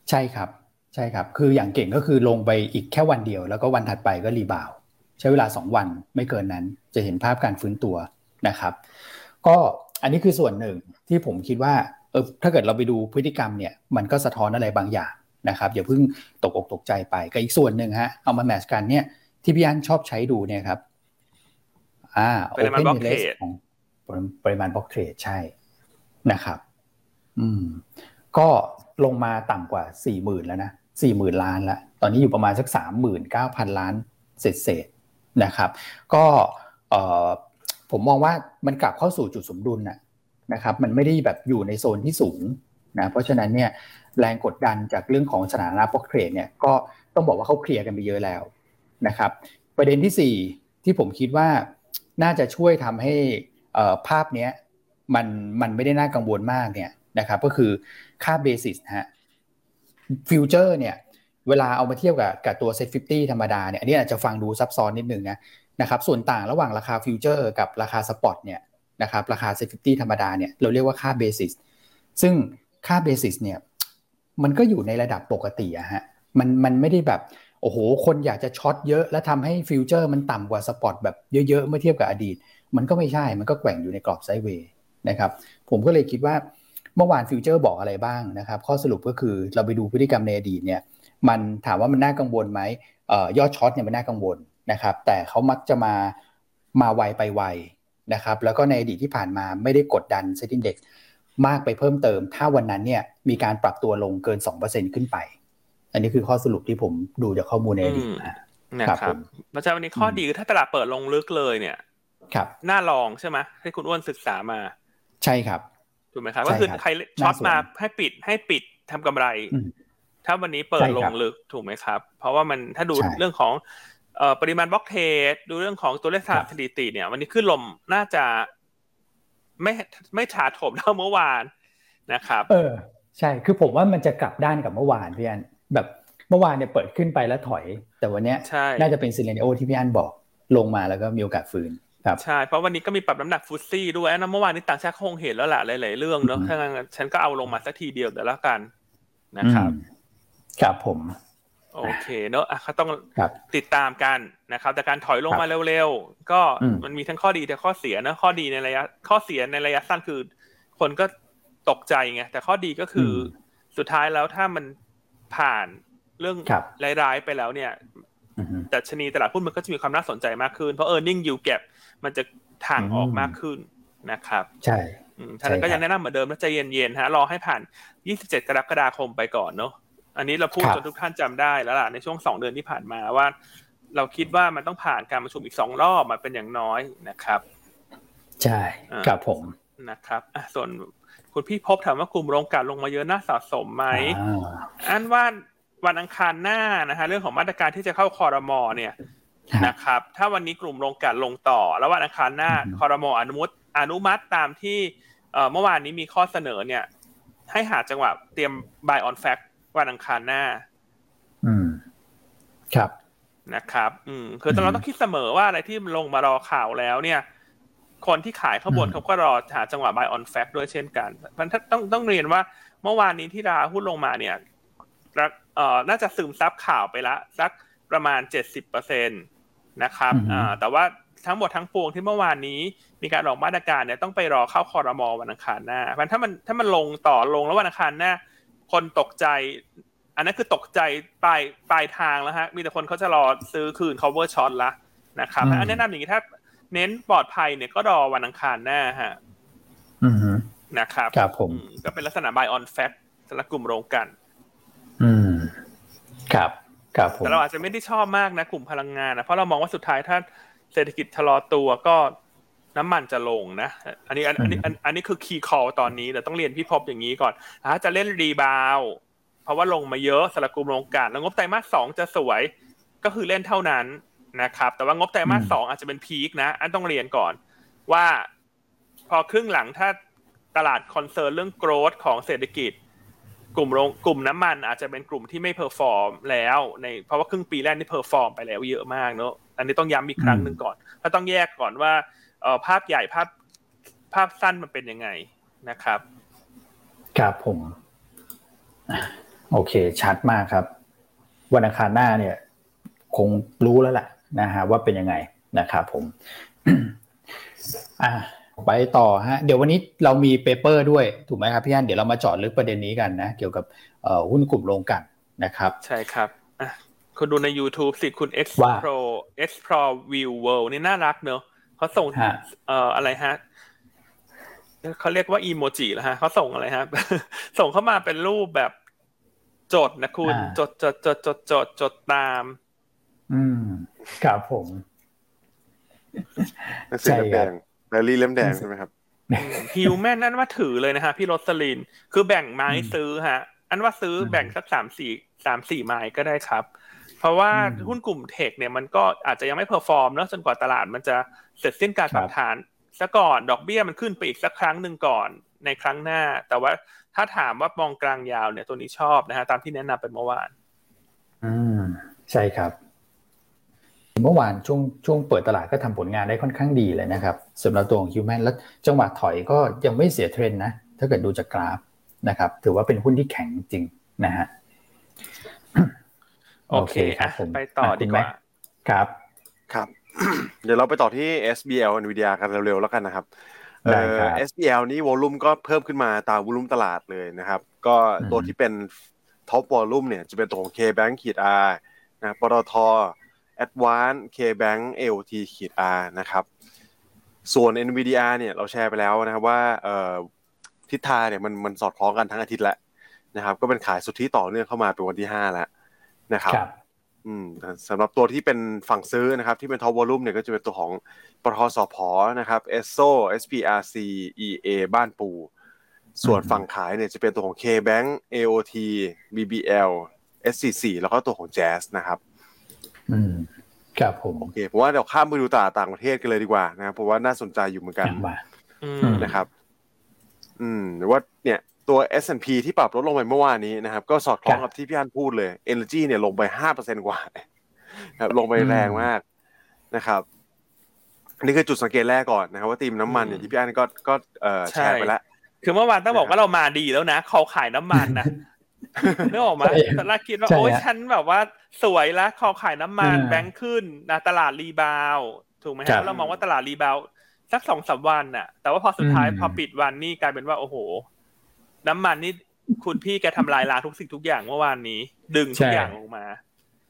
ใช่ครับใช่ครับคืออย่างเก่งก็คือลงไปอีกแค่วันเดียวแล้วก็วันถัดไปก็รีบาวใช้เวลาสองวันไม่เกินนั้นจะเห็นภาพการฟื้นตัวนะครับก็อันนี้คือส่วนหนึ่งที่ผมคิดว่าเออถ้าเกิดเราไปดูพฤติกรรมเนี่ยมันก็สะท้อนอะไรบางอย่างนะครับอย่าเพิ่งตกอกตกใจไปก็อีกส่วนหนึ่งฮะเอามาแมทช์กันเนี่ยที่พี่อั้นชอบใช้ดูเนี่ยครับอ่า Open Interest ของปริมาณบล็อกเทรดใช่นะครับอืมก็ลงมาต่ำกว่า สี่หมื่น แล้วนะ สี่หมื่น ล้านละตอนนี้อยู่ประมาณสัก สามหมื่นเก้าพัน ล้านเศษๆนะครับก็เอ่อผมมองว่ามันกลับเข้าสู่จุดสมดุลน่ะนะครับมันไม่ได้แบบอยู่ในโซนที่สูงนะเพราะฉะนั้นเนี่ยแรงกดดันจากเรื่องของสถานะบล็อกเทรดเนี่ยก็ต้องบอกว่าเขาเคลียร์กันไปเยอะแล้วนะครับประเด็นที่สี่ที่ผมคิดว่าน่าจะช่วยทำให้ภาพเนี้ยมันมันไม่ได้น่ากังวลมากเนี่ยนะครับก็คือค่าเบสิสฮะฟิวเจอร์เนี่ยเวลาเอามาเทียบกับกับตัว เซ็ต ห้าสิบ ธรรมดาเนี่ยอันนี้อาจจะฟังดูซับซ้อนนิดนึงนะนะครับส่วนต่างระหว่างราคาฟิวเจอร์กับราคาสปอตเนี่ยนะครับราคา เซ็ต ห้าสิบ ธรรมดาเนี่ยเราเรียกว่าค่าเบสิสซึ่งค่าเบสิสเนี่ยมันก็อยู่ในระดับปกติอะฮะมันมันไม่ได้แบบโอ้โหคนอยากจะช็อตเยอะและทำให้ฟิวเจอร์มันต่ำกว่าสปอตแบบเยอะๆเมื่อเทียบกับอดีตมันก็ไม่ใช่มันก็แกว่งอยู่ในกรอบไซด์เวย์นะครับผมก็เลยคิดว่าเมื่อวานฟิวเจอร์บอกอะไรบ้างนะครับข้อสรุปก็คือเราไปดูพฤติกรรมในอดีตเนี่ยมันถามว่ามันน่ากังวลไหมเอ่อยอดช็อตเนี่ยมันน่ากังวลนะครับแต่เขามักจะมามาไวไปไวนะครับแล้วก็ในอดีตที่ผ่านมาไม่ได้กดดันเซ็ตอินเด็กซ์มากไปเพิ่มเติมถ้าวันนั้นเนี่ยมีการปรับตัวลงเกิน สองเปอร์เซ็นต์ ขึ้นไปอันนี้คือข้อสรุปที่ผมดูจากข้อมูลในอดีตนะครับเพราะฉะนั้นวันนี้ข้อดีคือถ้าตลาดเปิดลงลึกเลยเนี่ยครับน่าลองใช่ไหมให้คุณอ้วนศึกษามาใช่ครับถูกไหมครับก็คือใครช็อตมาให้ปิดให้ปิดทำกำไรถ้าวันนี้เปิดลงลึกถูกไหมครับเพราะว่ามันถ้าดูเรื่องของปริมาณบล็อกเทรดดูเรื่องของตัวเลขสถิติเนี่ยวันนี้ขึ้นลมน่าจะไม่ไม่ถาโถมเท่าเมื่อวานนะครับเออใช่คือผมว่ามันจะกลับด้านกับเมื่อวานพี่อันแบบเมื่อวานเนี่ยเปิดขึ้นไปแล้วถอยแต่วันนี้น่าจะเป็นซีเรนโอที่พี่อั้นบอกลงมาแล้วก็มีโอกาสฟื้นครับใช่เพราะวันนี้ก็มีปรับน้ำหนักฟุตซี่ด้วยนะเมื่อวานนี้ต่างชาติคงเห็นแล้วล่ะหลายๆเรื่องเนาะถ้างั้นฉันก็เอาลงมาสักทีเดียวเดี๋ยวละกันนะครับครับผม โอเคเนอะก็ต้องติดตามกันนะครับแต่การถอยลงมาเร็วๆก็มันมีทั้งข้อดีและข้อเสียนะข้อดีในระยะข้อเสียในระยะสั้นคือคนก็ตกใจไงแต่ข้อดีก็คือสุดท้ายแล้วถ้ามันผ่านเรื่องร้ายๆไปแล้วเนี่ยดัชนีตลาดหุ้นมันก็จะมีความน่าสนใจมากขึ้นเพราะ earning yield gap มันจะถ่างออกมากขึ้นนะครับใช่ท่านก็ยังแนะนำเหมือนเดิมนะใจเย็นๆฮะรอให้ผ่านยี่สิบเจ็ดกรกฎาคมไปก่อนเนาะอันนี้เราพูดจนทุกท่านจำได้แล้วล่ะในช่วงสองเดือนที่ผ่านมาว่าเราคิดว่ามันต้องผ่านการประชุมอีกสองรอบมาเป็นอย่างน้อยนะครับใช่ครับผมนะครับอ่ะส่วนคุณพี่พบถามว่ากลุ่มโรงกลั่นลงมาเยอะน่าสะสมไหมอันว่าวันอังคารหน้านะฮะเรื่องของมาตรการที่จะเข้าครม.เนี่ยนะครับถ้าวันนี้กลุ่มโรงกลั่นลงต่อแล้ววันอังคารหน้าครม.อนุมัติอนุมัติตามที่เมื่อวานนี้มีข้อเสนอเนี่ยให้หาจังหวะเตรียม buy on fact วันอังคารหน้าอืมครับนะครับอืมคือเราต้องคิดเสมอว่าอะไรที่ลงมารอข่าวแล้วเนี่ยคนที่ขายข้างบนเขาก็รอหาจังหวะ buy on fact ด้วยเช่นกันมันต้องต้องเรียนว่าเมื่อวานนี้ที่ราหุ้นลงมาเนี่ยเอ่อน่าจะซึมซับข่าวไปละสักประมาณ เจ็ดสิบเปอร์เซ็นต์ นะครับอ่าแต่ว่าทั้งหมดทั้งปวงที่เมื่อวานนี้มีการออกมาตรการเนี่ยต้องไปรอเข้าครม.วันอังคารหน้าเพราะถ้ามันถ้ามันลงต่อลงแล้ววันอังคารหน้าคนตกใจอันนั้นคือตกใจปลายปลายทางแล้วฮะมีแต่คนเขาจะรอซื้อคืน cover short ละนะครับอันแนะนำอย่างนี้ถ้าเน้นปลอดภัยเนี่ยก็รอวันอังคารหน้าฮะนะครับครับผมก็เป็นลักษณะ buy on fact สำหรับกลุ่มโรงกลั่นอืมครับครับผมแต่เราอาจจะไม่ได้ชอบมากนะกลุ่มพลังงานนะเพราะเรามองว่าสุดท้ายถ้าเศรษฐกิจชะลอตัวก็น้ำมันจะลงนะอันนี้อันนี้อันนี้คือคีย์คอลตอนนี้แต่ต้องเรียนพี่พบอย่างนี้ก่อนถ้าจะเล่นรีบาวเพราะว่าลงมาเยอะสำหรับกลุ่มโรงกลั่นแล้วงบไตรมาสสองจะสวยก็คือเล่นเท่านั้นนะครับแต่ว่างบไตรมาสสองอาจจะเป็นพีคนะอันต้องเรียนก่อนว่าพอครึ่งหลังถ้าตลาดคอนเซิร์นเรื่องโกรทของเศรษฐกิจกลุ่มโรงกลุ่มน้ำมันอาจจะเป็นกลุ่มที่ไม่เพอร์ฟอร์มแล้วในเพราะว่าครึ่งปีแรกนี่เพอร์ฟอร์มไปแล้วเยอะมากเนอะอันนี้ต้องย้ำอีกครั้งนึงก่อนก็ต้องแยกก่อนว่าเอ่อภาพใหญ่ภาพภาพสั้นมันเป็นยังไงนะครับครับผมโอเคชัดมากครับวันอังคารหน้าเนี่ยคงรู้แล้วล่ะนะฮะว่าเป็นยังไงนะครับผม อ่ะไปต่อฮะเดี๋ยววันนี้เรามีเปเปอร์ด้วยถูกไหมครับพี่อันเดี๋ยวเรามาเจาะลึกประเด็นนี้กันนะเกี่ยวกับหุ้นกลุ่มโรงกลั่นนะครับใช่ครับอ่ะคุณดูใน YouTube สิคุณ X Pro X Pro View World นี่น่ารักเนอะเขาส่งเอ่ออะไรฮะเขาเรียกว่าอีโมจิเหรอฮะเขาส่งอะไรฮะส่งเข้ามาเป็นรูปแบบจดนะคุณจดจดจดจดจดจดตามอืมครับผมใช่ครับแบลลี่เล่มแดงใช่ไหมครับฮิวแมนนั่นว่าถือเลยนะฮะพี่โรสลินคือแบ่งไม้ซื้อฮะอันว่าซื้อแบ่งสักสามสี่ไม้ก็ได้ครับเพราะว่าหุ้นกลุ่มเทคเนี่ยมันก็อาจจะยังไม่เพอร์ฟอร์มเนาะจนกว่าตลาดมันจะเสร็จสิ้นการปรับฐานซะก่อนดอกเบี้ยมันขึ้นไปอีกสักครั้งนึงก่อนในครั้งหน้าแต่ว่าถ้าถามว่ามองกลางยาวเนี่ยตัวนี้ชอบนะฮะตามที่แนะนำไปเมื่อวานอืมใช่ครับเมื่อวานช่วงช่วงเปิดตลาดก็ทำผลงานได้ค่อนข้างดีเลยนะครับสำหรับตัวของ Human แล้วจังหวะถอยก็ยังไม่เสียเทรนด์นะถ้าเกิดดูจากกราฟนะครับถือว่าเป็นหุ้นที่แข็งจริงนะฮะโอเคครับผมไปต่อดีกว่าครับครับ เดี๋ยวเราไปต่อที่ เอส บี แอล Nvidia กันเร็วๆแล้วกันนะครับเอ่อ เอส บี แอล นี้วอลลุ่มก็เพิ่มขึ้นมาตามวอลลุ่มตลาดเลยนะครับก็ตัวที่เป็นท็อปวอลลุ่มเนี่ยจะเป็นตัวของ เค แบงก์ อาร์ นะปตทAdvance KBank เอ โอ ที อาร์ นะครับส่วน Nvidia เนี่ยเราแชร์ไปแล้วนะครับว่าเอ่อทิศทางเนี่ยมันมันสอดคล้องกันทั้งอาทิตย์แล้วนะครับก็เป็นขายสุทธิต่อเนื่องเข้ามาเป็นวันที่ห้าแล้วนะครับอืมสำหรับตัวที่เป็นฝั่งซื้อนะครับที่เป็น Top Volume เนี่ยก็จะเป็นตัวของปตท.สผ.นะครับ เอส โซ เอส พี อาร์ ซี อี เอ บ้านปูส่วนฝั่งขายเนี่ยจะเป็นตัวของ KBank เอ โอ ที บี บี แอล เอส ซี ซี แล้วก็ตัวของ Jazz นะครับอืมครับผมโอเคผมว่าเดี๋ยวข้ามไปดูตลาดต่างประเทศกันเลยดีกว่านะครับเพราะว่าน่าสนใจอยู่เหมือนกันนะครับอืมว่าเนี่ยตัว เอส แอนด์ พี ที่ปรับลดลงไปเมื่อวานนี้นะครับก็สอดคล้องกับที่พี่อันพูดเลย Energy เนี่ยลงไป ห้าเปอร์เซ็นต์ กว่าครับลงไปแรงมากนะครับนี่คือจุดสังเกตแรกก่อนนะครับว่าธีมน้ำมันเนี่ยที่พี่อันก็ก็เอ่อแชร์ไปแล้วคือเมื่อวานต้องบอกว่าเรามาดีแล้วนะเขาขายน้ำมันนะ นึกออกมั้ยตอนแรกคิดว่าโอ๊ยฉันแบบว่าสวยละคอขายน้ำมันแบงค์ขึ้นนะตลาดรีบาวถูกมั้ยฮะเรามองว่าตลาดรีบาวสัก สองถึงสาม วันน่ะแต่ว่าพอสุดท้ายพอปิดวันนี่กลายเป็นว่าโอ้โหน้ำมันนี่คุณพี่แกทำลายล้างทุกสิ่งทุกอย่างเมื่อวานนี้ดึงทุกอย่างลงมา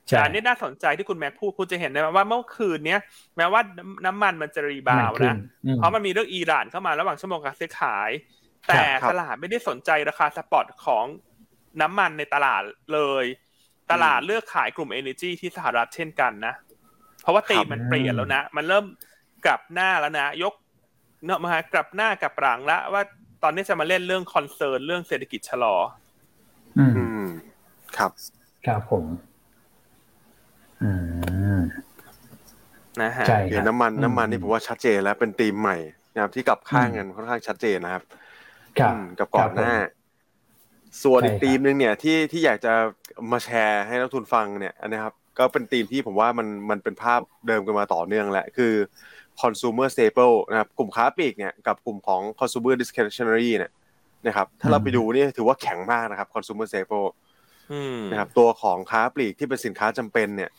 แต่นี่น่าสนใจที่คุณแม็กพูดคุณจะเห็นได้ว่าเมื่อคืนนี้แม้ว่าน้ำมันมันจะรีบาวนะเพราะมันมีเรื่องอิหร่านเข้ามาระหว่างชั่วโมงการซื้อขายแต่ตลาดไม่ได้สนใจราคาสปอตของน้ำมันในตลาดเลยตลาดเลือกขายกลุ่ม Energy ที่สหรัฐเช่นกันนะเพราะว่าตีมันเปลี่ยนแล้วนะมันเริ่มกลับหน้าแล้วนะยกเนาะมากลับหน้ากลับหลังละว่าตอนนี้จะมาเล่นเรื่องคอนเซิร์นเรื่องเศรษฐกิจชะลออืมครับครับผมอืมนะฮะเห็นน้ำมันน้ำมันนี่ผมว่าชัดเจนแล้วเป็นธีมใหม่นะครับที่กลับข้างกันค่อนข้างชัดเจนนะครับครับกับก่อนหน้าส่วนอีกธีมนึงเนี่ยที่ที่อยากจะมาแชร์ให้นักทุนฟังเนี่ยนะครับก็เป็นธีมที่ผมว่ามันมันเป็นภาพเดิมกันมาต่อเนื่องแหละคือ consumer staple นะครับกลุ่มค้าปลีกเนี่ยกับกลุ่มของ consumer discretionary เนี่ยนะครับถ้าเราไปดูนี่ถือว่าแข็งมากนะครับ consumer staple นะครับตัวของค้าปลีกที่เป็นสินค้าจำเป็นเนี่ย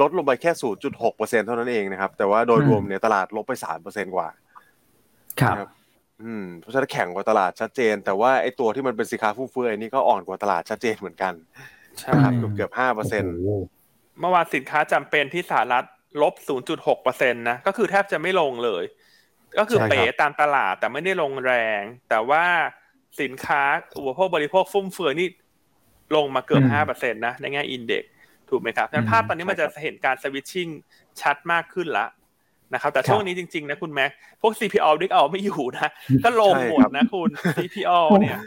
ลดลงไปแค่ ศูนย์จุดหกเปอร์เซ็นต์ เท่านั้นเองนะครับแต่ว่าโดยรวมเนี่ยตลาดลบไป สามเปอร์เซ็นต์ กว่าครับอืมเพราะฉะนั้นแข็งกว่าตลาดชัดเจนแต่ว่าไอ้ตัวที่มันเป็นสินค้าฟุ่มเฟือยนี่ก็อ่อนกว่าตลาดชัดเจนเหมือนกันนะครับเกือบ ห้าเปอร์เซ็นต์เมื่อวานสินค้าจำเป็นที่สหรัฐลบ ศูนย์จุดหกเปอร์เซ็นต์ นะก็คือแทบจะไม่ลงเลยก็คือเป๋ตามตลาดแต่ไม่ได้ลงแรงแต่ว่าสินค้าอุปโภคบริโภคฟุ่มเฟือยนี่ลงมาเกือบ ห้าเปอร์เซ็นต์ นะในแง่อินเด็กซ์ถูกไหมครับงั้นภาพตอนนี้มันจะเห็นการสวิตชิ่งชัดมากขึ้นละนะครับแต่ช่วงนี้จริงๆนะคุณแม็กพวก ซี พี โอ ดิกเอาไม่อยู่นะก็ลงหมดนะคุณ ซี พี โอ เนี่ย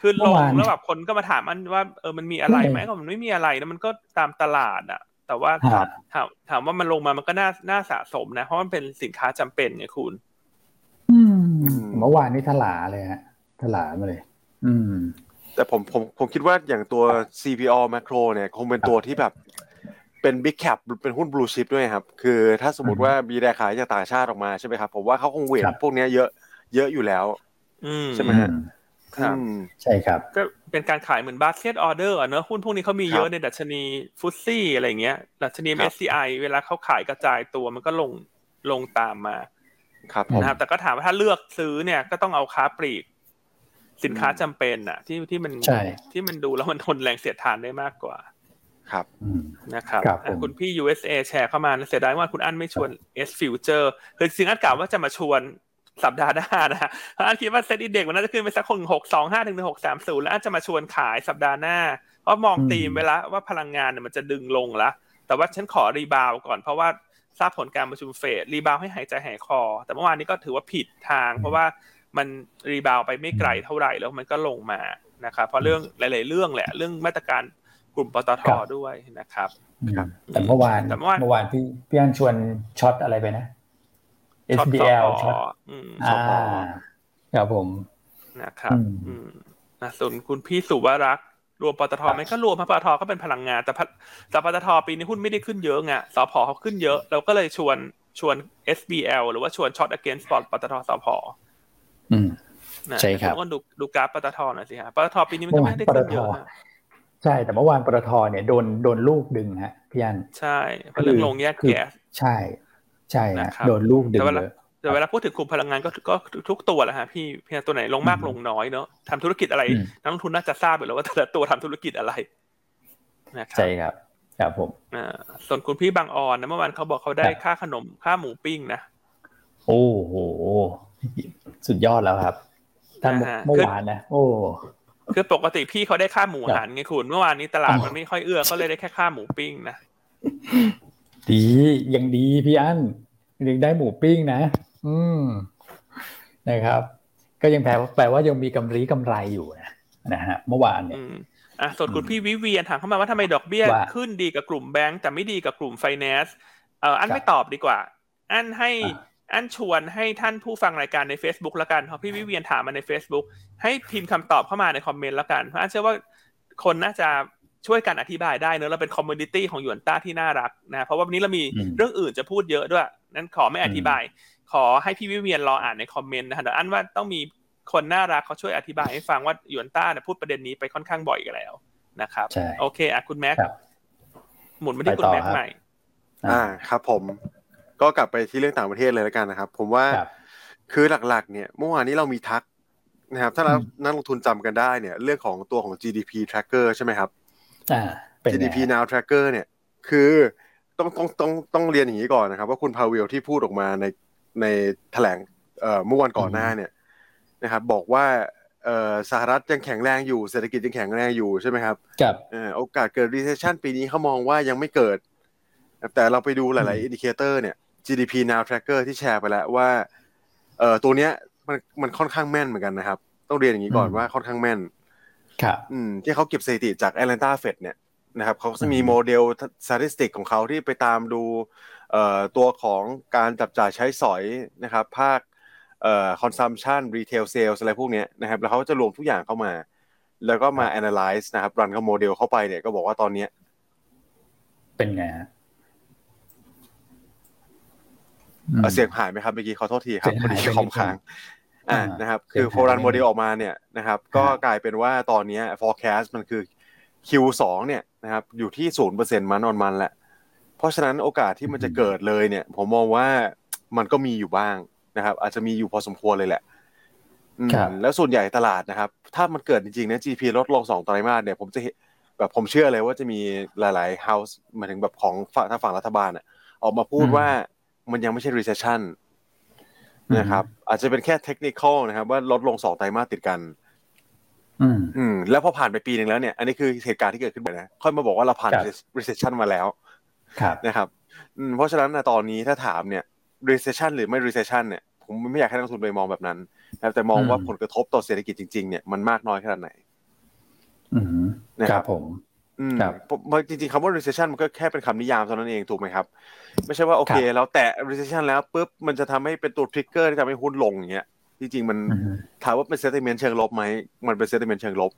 คือลงแล้วแบบคนก็มาถามอันว่าเออมันมีอะไรไหมก็มันไม่มีอะไรนะมันก็ตามตลาดอ่ะแต่ว่าถามถามว่ามันลงมามันก็น่าน่าสะสมนะเพราะมันเป็นสินค้าจำเป็นไงคุณอืมเมื่อวานนี้ถลาเลยฮะถลามาเลยอืมแต่ผมผมผมคิดว่าอย่างตัว ซี พี โอ Macro เนี่ยคงเป็นตัวที่แบบเป็น Big Cap เป็นหุ้น Blue Chip ด้วยครับคือถ้าสมมติว่ามีแรงขายจากต่างชาติออกมาใช่ไหมครับผมว่าเขาคงเวทพวกนี้เยอะเยอะอยู่แล้วใช่ไหมฮะครับใช่ครับก็เป็นการขายเหมือนบาสเก็ตออเดอร์อ่ะเนอะหุ้นพวกนี้เขามีเยอะในดัชนีฟุตซี่อะไรเงี้ยดัชนี เอส ซี ไอ เวลาเขาขายกระจายตัวมันก็ลงลงตามมาครับนะครับแต่ก็ถามว่าถ้าเลือกซื้อเนี่ยก็ต้องเอาค้าปลีกสินค้าจำเป็นอ่ะที่ที่มันที่มันดูแล้วมันทนแรงเสียดทานได้มากกว่าครับนะครับคุณพี่ ยู เอส เอ แชร์เข้ามาเสียดายว่าคุณอั้นไม่ชวน S Future คือจริงๆอั้นกล่าวว่าจะมาชวนสัปดาห์หน้านะเพราะอันคิดว่าเซ็ตอินเด็กซ์มันน่าจะขึ้นไปสักคนหกสองห้าถึงหกสามศูนย์แล้วอันจะมาชวนขายสัปดาห์หน้าเพราะมองธีมไปแล้วว่าพลังงานเนี่ยมันจะดึงลงละแต่ว่าฉันขอรีบาวก่อนเพราะว่าทราบผลการประชุมเฟดรีบาวให้หายใจหายคอแต่เมื่อวานนี้ก็ถือว่าผิดทางเพราะว่ามันรีบาวไปไม่ไกลเท่าไหร่แล้วมันก็ลงมานะครับเพราะเรื่องหลายๆเรื่องแหละเรื่องมาตรการกลุ่มปตท.ด้วยนะครับแต่เมื่อวานเมื่อวานที่พี่อั้นชวนช็อตอะไรไปนะเอส บี แอล ช็อตอืมช็อตครับผมนะครับอืมนะส่วนคุณพี่สุวรักษ์รวมปตทมั้ยก็รวมปตทก็เป็นพลังงานแต่แต่ปตทปีนี้หุ้นไม่ได้ขึ้นเยอะไงสผเขาขึ้นเยอะเราก็เลยชวนชวน เอส บี แอล หรือว่าชวน Short Against ปตทสผอืมใช่ครับก็ดูดูกราฟปตทหน่อยสิฮะปตทปีนี้มันก็ไม่ได้ขึ้นเยอะใช่แต่เมื่อวานปตทเนี่ยโดนโดนลูกดึงฮะพี่อั้นใช่ก็เริ่มลงแยกแยะใช่ใช่นะโดนลูกดึงเลยแต่เวลาพูดถึงกลุ่มพลังงานก็ก็ทุกตัวแหละฮะพี่พี่ตัวไหนลงมากลงน้อยเนาะทำธุรกิจอะไรนักลงทุนน่าจะทราบอยู่แล้วว่าแต่ละตัวทำธุรกิจอะไรนะครับใช่ครับครับผมอ่าส่วนคุณพี่บางออนนะเมื่อวานเขาบอกเขาได้ค่าขนมค่าหมูปิ้งนะโอ้โหสุดยอดแล้วครับท่านเมื่อวานนะโอ้คือปกติพี่เขาได้ค่าหมูหันไงคุณเมื่อวานนี้ตลาดมันไม่ค่อยเอื้อก็เลยได้แค่ค่าหมูปิ้งนะดียังดีพี่อั้นยังได้หมูปิ้งนะอืมนะครับก็ยังแปลว่าแปลว่ายังมีกำไรกำไรอยู่นะนะฮะเมื่อวานเนี่ยอ่ะส่วนคุณพี่วิเวียนถามเข้ามาว่าทำไมดอกเบี้ยขึ้นดีกับกลุ่มแบงก์แต่ไม่ดีกับกลุ่มไฟแนนซ์เอ่ออั้นไม่ตอบดีกว่าอั้นให้อั้นชวนให้ท่านผู้ฟังรายการใน Facebook ละกันเพราะพี่วิเวียนถามมาใน Facebook ให้พิมพ์คำตอบเข้ามาในคอมเมนต์ละกันเพราะอั้นเชื่อว่าคนน่าจะช่วยกันอธิบายได้เนอะเราเป็นคอมมูนิตี้ของหยวนต้าที่น่ารักนะเพราะว่าวันนี้เรามีเรื่องอื่นจะพูดเยอะด้วยนั้นขอไม่อธิบายขอให้พี่วิเวียนรออ่านในคอมเมนต์นะฮะเดี๋ยวอันว่าต้องมีคนน่ารักเขาช่วยอธิบายให้ฟังว่าหยวนต้าเนี่ยพูดประเด็นนี้ไปค่อนข้างบ่อยกันแล้ว นะครับโอเคอ่ะคุณแม็กหมุนมาที่คุณแม็กใหม่อ่าครับผมก็กลับไปที่เรื่องต่างประเทศเลยแล้วกันนะครับผมว่าคือหลักๆเนี่ยเมื่อวานนี้เรามีทักนะครับถ้าเรานักลงทุนจำกันได้เนี่ยเรื่องของตัวของ จี ดี พี tracker ใช่ไหมครับอ่า จี ดี พี now tracker เนี่ยคือต้องต้องต้องต้องเรียนอย่างนี้ก่อนนะครับว่าคุณพาเวลที่พูดออกมาในในแถลงเอ่อเมื่อวันก่อนหน้าเนี่ยนะครับบอกว่าเอ่อสหรัฐยังแข็งแรงอยู่เศรษฐกิจยังแข็งแรงอยู่ใช่ไหมครับครับเอ่อโอกาสเกิด recession ปีนี้เขามองว่ายังไม่เกิดแต่เราไปดูหลายๆ indicator เนี่ย จี ดี พี now tracker ที่แชร์ไปแล้วว่าเอ่อตัวเนี้ยมันมันค่อนข้างแม่นเหมือนกันนะครับต้องเรียนอย่างนี้ก่อนว่าค่อนข้างแม่นครับอืมที่เขาเก็บสถิติจาก Atlanta Fed เนี่ยนะครับเขาจะมีโมเดลสถิติของเขาที่ไปตามดูเอ่อตัวของการจับจ่ายใช้สอยนะครับภาคเอ่อ consumption retail sales อะไรพวกเนี้ยนะครับแล้วเขาจะรวมทุกอย่างเข้ามาแล้วก็มา analyze นะครับรันเข้าโมเดลเข้าไปเนี่ยก็บอกว่าตอนเนี้ยเป็นไงฮะเสียงหายไหมครับเมื่อกี้ขอโทษทีครับพอดีคอมค้างอ่านะครับคือพอรันโมเดลออกมาเนี่ยนะครับก็กลายเป็นว่าตอนนี้ forecast มันคือ คิว ทู เนี่ยนะครับอยู่ที่ ศูนย์เปอร์เซ็นต์ มันออนมันแหละเพราะฉะนั้นโอกาสที่มันจะเกิดเลยเนี่ยผมมองว่ามันก็มีอยู่บ้างนะครับอาจจะมีอยู่พอสมควรเลยแหละแล้วส่วนใหญ่ตลาดนะครับถ้ามันเกิดจริงๆนะ จี ดี พี ลดลงสองไตรมาสเนี่ยผมจะแบบผมเชื่อเลยว่าจะมีหลายๆ house หมายถึงแบบของทางฝั่งรัฐบาลน่ะออกมาพูดว่ามันยังไม่ใช่ recession นะครับอาจจะเป็นแค่ technical นะครับว่าลดลงสองไตรมาสติดกันอืมอืมแล้วพอผ่านไปปีนึงแล้วเนี่ยอันนี้คือเหตุการณ์ที่เกิดขึ้นไปนะค่อยมาบอกว่าเราผ่าน recession มาแล้วนะครับอืมเพราะฉะนั้นนะตอนนี้ถ้าถามเนี่ย recession หรือไม่ recession เนี่ยผมไม่อยากให้นักลงทุนไปมองแบบนั้นนะแต่มองว่าผลกระทบต่อเศรษฐกิจจริงๆเนี่ยมันมากน้อยขนาดไหนอืมนะครับผมอืมจริงๆคำว่า recession มันก็แค่เป็นคำนิยามเท่านั้นเองถูกไหมครับไม่ใช่ว่าโอเคแล้วแต่ recession แล้วปุ๊บมันจะทำให้เป็นตัว trigger ที่ทำให้หุ้นลงอย่างเงี้ยจริงๆมันถามว่าเป็น sentiment เชิงลบไหมมันเป็น sentiment เชิงลบ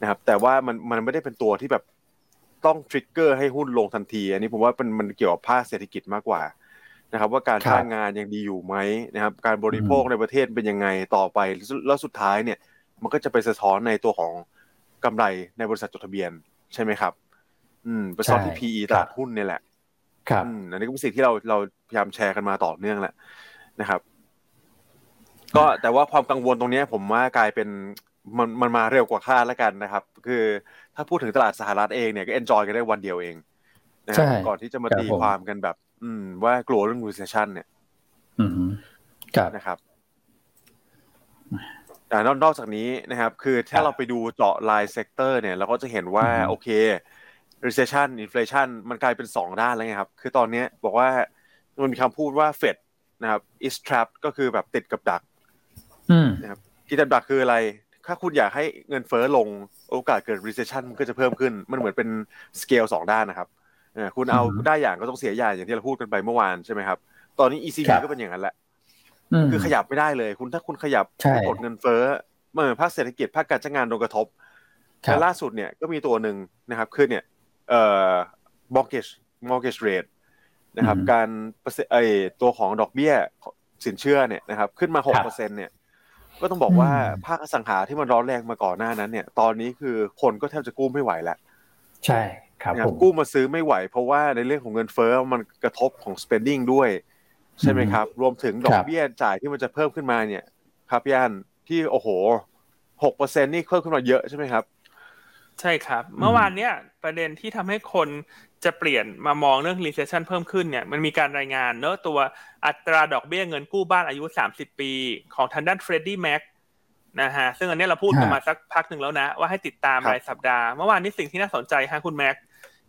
นะครับแต่ว่ามันมันไม่ได้เป็นตัวที่แบบต้อง trigger ให้หุ้นลงทันทีอันนี้ผมว่ามันมันเกี่ยวกับภาคเศรษฐกิจมากกว่านะครับว่าการจ้างงานยังดีอยู่ไหมนะครับการบริโภคในประเทศเป็นยังไงต่อไปแล้วสุดท้ายเนี่ยมันก็จะไปสะท้อนในตัวของกำไรในบริษัทจดทะเบียนใช่ไหมครับอืมประสบที่ พี อี ตลาดหุ้นเนี่ยแหละครับอืมอันนี้ก็เป็นสิ่งที่เราเราพยายามแชร์กันมาต่อเนื่องแหละนะครับก็แต่ว่าความกังวลตรงนี้ผมว่ากลายเป็นมันมันมาเร็วกว่าคาดแล้วกันนะครับคือถ้าพูดถึงตลาดสหรัฐเองเนี่ยก็เอนจอยกันได้วันเดียวเองนะครับก่อนที่จะมาตีความกันแบบอืมว่ากลัวเรื่อง recession เนี่ยอือฮึครับนะครับแต่นอกจากนี้นะครับคือถ้าเราไปดูเจาะรายเซกเตอร์เนี่ยเราก็จะเห็นว่าโอเค recession inflation มันกลายเป็นสองด้านแล้วไงครับคือตอนนี้บอกว่ามันมีคำพูดว่า Fed นะครับ is trapped ก็คือแบบติดกับดักนะครับติดกับดักคืออะไรถ้าคุณอยากให้เงินเฟ้อลงโอกาสเกิด recession มันก็จะเพิ่มขึ้นมันเหมือนเป็นสเกลสองด้านนะครับเออคุณเอาได้อย่างก็ต้องเสียอย่างอย่างที่เราพูดกันไปเมื่อวานใช่ไหมครับตอนนี้ อี ซี บี ก็เป็นอย่างนั้นแหละคือขยับไม่ได้เลยคุณถ้าคุณขยับกดเงินเฟ้อเมื่อภาคเศรษฐกิจภาคการจ้างงานโดนกระทบและล่าสุดเนี่ยก็มีตัวหนึ่งนะครับคือเนี่ยเอ่อ mortgage mortgage rate นะครับการไอตัวของดอกเบี้ยสินเชื่อเนี่ยนะครับขึ้นมา หกเปอร์เซ็นต์ เนี่ยก็ต้องบอกว่าภาคอสังหาที่มันร้อนแรงมาก่อนหน้านั้นเนี่ยตอนนี้คือคนก็แทบจะกู้ไม่ไหวแล้วใช่ครับกู้มาซื้อไม่ไหวเพราะว่าในเรื่องของเงินเฟ้อมันกระทบของ spending ด้วยใช่ไหมครับรวมถึงดอกเบี้ยจ่ายที่มันจะเพิ่มขึ้นมาเนี่ยครับพี่อันที่โอ้โห หกเปอร์เซ็นต์ นี่เพิ่มขึ้นมาเยอะใช่ไหมครับใช่ครับเมื่อวานเนี่ยประเด็นที่ทำให้คนจะเปลี่ยนมามองเรื่อง recession เพิ่มขึ้นเนี่ยมันมีการรายงานเนอะตัวอัตราดอกเบี้ยเงินกู้บ้านอายุสามสิบปีของทางด้าน Freddie Mac นะฮะซึ่งอันนี้เราพูดกันมาสักพักหนึ่งแล้วนะว่าให้ติดตามรายสัปดาห์เมื่อวานนี้สิ่งที่น่าสนใจฮะคุณแม็ก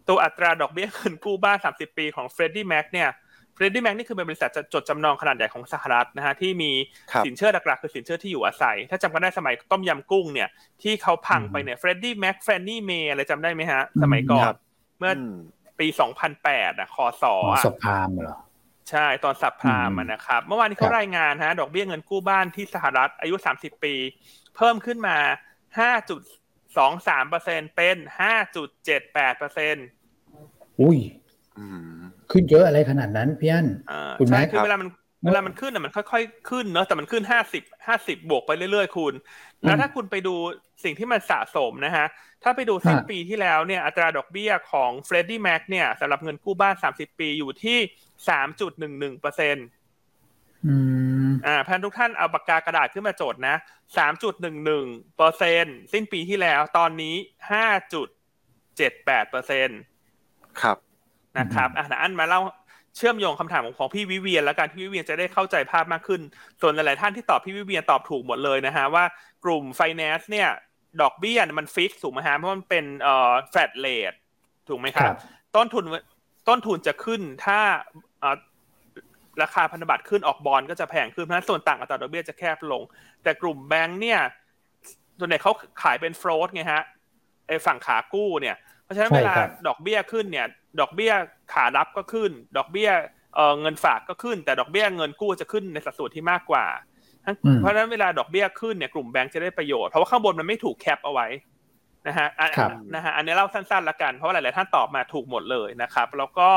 ตัวอัตราดอกเบี้ยเงินกู้บ้านสามสิบปีของ Freddie Mac เนี่ยFreddie Mac นี่คือเป็นบริษัทจดจำนองขนาดใหญ่ของสหรัฐนะฮะที่มีสินเชื่อหลักๆคือสินเชื่อที่อยู่อาศัยถ้าจำกันได้สมัยต้มยำกุ้งเนี่ยที่เขาพังไปเนี่ย Freddie Mac Fannie Mae อะไรจำได้ไหมฮะสมัยก่อนเมื่อปีสองพันแปดอ่ะคสอ่ะสับพรามเหรอใช่ตอนสับพรามอ่ะนะครับเมื่อวานนี้เขารายงานฮะดอกเบี้ยเงินกู้บ้านที่สหรัฐอายุสามสิบปีเพิ่มขึ้นมา ห้าจุดสองสามเปอร์เซ็นต์ เป็น ห้าจุดเจ็ดแปดเปอร์เซ็นต์ อุ้ยขึ้นเยอะอะไรขนาดนั้นพี่อั้นคุณแม็กครับคือเวลามัน เวลามันขึ้นอ่ะมันค่อยๆขึ้นเนาะแต่มันขึ้นห้าสิบ ห้าสิบบวกไปเรื่อยๆคุณแล้วถ้าคุณไปดูสิ่งที่มันสะสมนะฮะถ้าไปดูสิ้นปีที่แล้วเนี่ยอัตราดอกเบี้ยของ Freddie Mac เนี่ยสำหรับเงินกู้บ้านสามสิบปีอยู่ที่ สามจุดหนึ่งหนึ่งเปอร์เซ็นต์ อืมอ่าท่านทุกท่านเอาปากกากระดาษขึ้นมาจดนะ สามจุดหนึ่งหนึ่งเปอร์เซ็นต์ สิ้นปีที่แล้วตอนนี้ ห้าจุดเจ็ดแปดเปอร์เซ็นต์ ครับนะครับอ่ะอันมาเล่าเชื่อมโยงคำถามของของพี่วิเวียนแล้วกันพี่วิเวียนจะได้เข้าใจภาพมากขึ้นส่วนหลายๆท่านที่ตอบพี่วิเวียนตอบถูกหมดเลยนะฮะว่ากลุ่ม finance เนี่ยดอกเบี้ยมันฟิกถูกมั้ยฮะเพราะมันเป็นเอ่อ flat rate ถูกมั้ยครับต้นทุนต้นทุนจะขึ้นถ้าเอ่อราคาพันธบัตรขึ้นออกบอนด์ก็จะแพงขึ้นเพราะฉะนั้นส่วนต่างอัตราดอกเบี้ยจะแคบลงแต่กลุ่มแบงค์เนี่ยส่วนใหญ่เค้าขายเป็น float ไงฮะไอ้ฝั่งขากู้เนี่ยเพราะฉะนั้นเวลาดอกเบี้ยขึ้นเนี่ยดอกเบี้ยขารับก็ขึ้นดอกเบี้ยเอ่อเงินฝากก็ขึ้นแต่ดอกเบี้ยเงินกู้จะขึ้นในสัดส่วนที่มากกว่าเพราะฉะนั้นเวลาดอกเบี้ยขึ้นเนี่ยกลุ่มแบงค์จะได้ประโยชน์เพราะว่าข้างบนมันไม่ถูกแคปเอาไว้นะฮะนะฮะอันนี้เล่าสั้นๆละกันเพราะว่าหลายๆท่านตอบมาถูกหมดเลยนะครับแล้วก็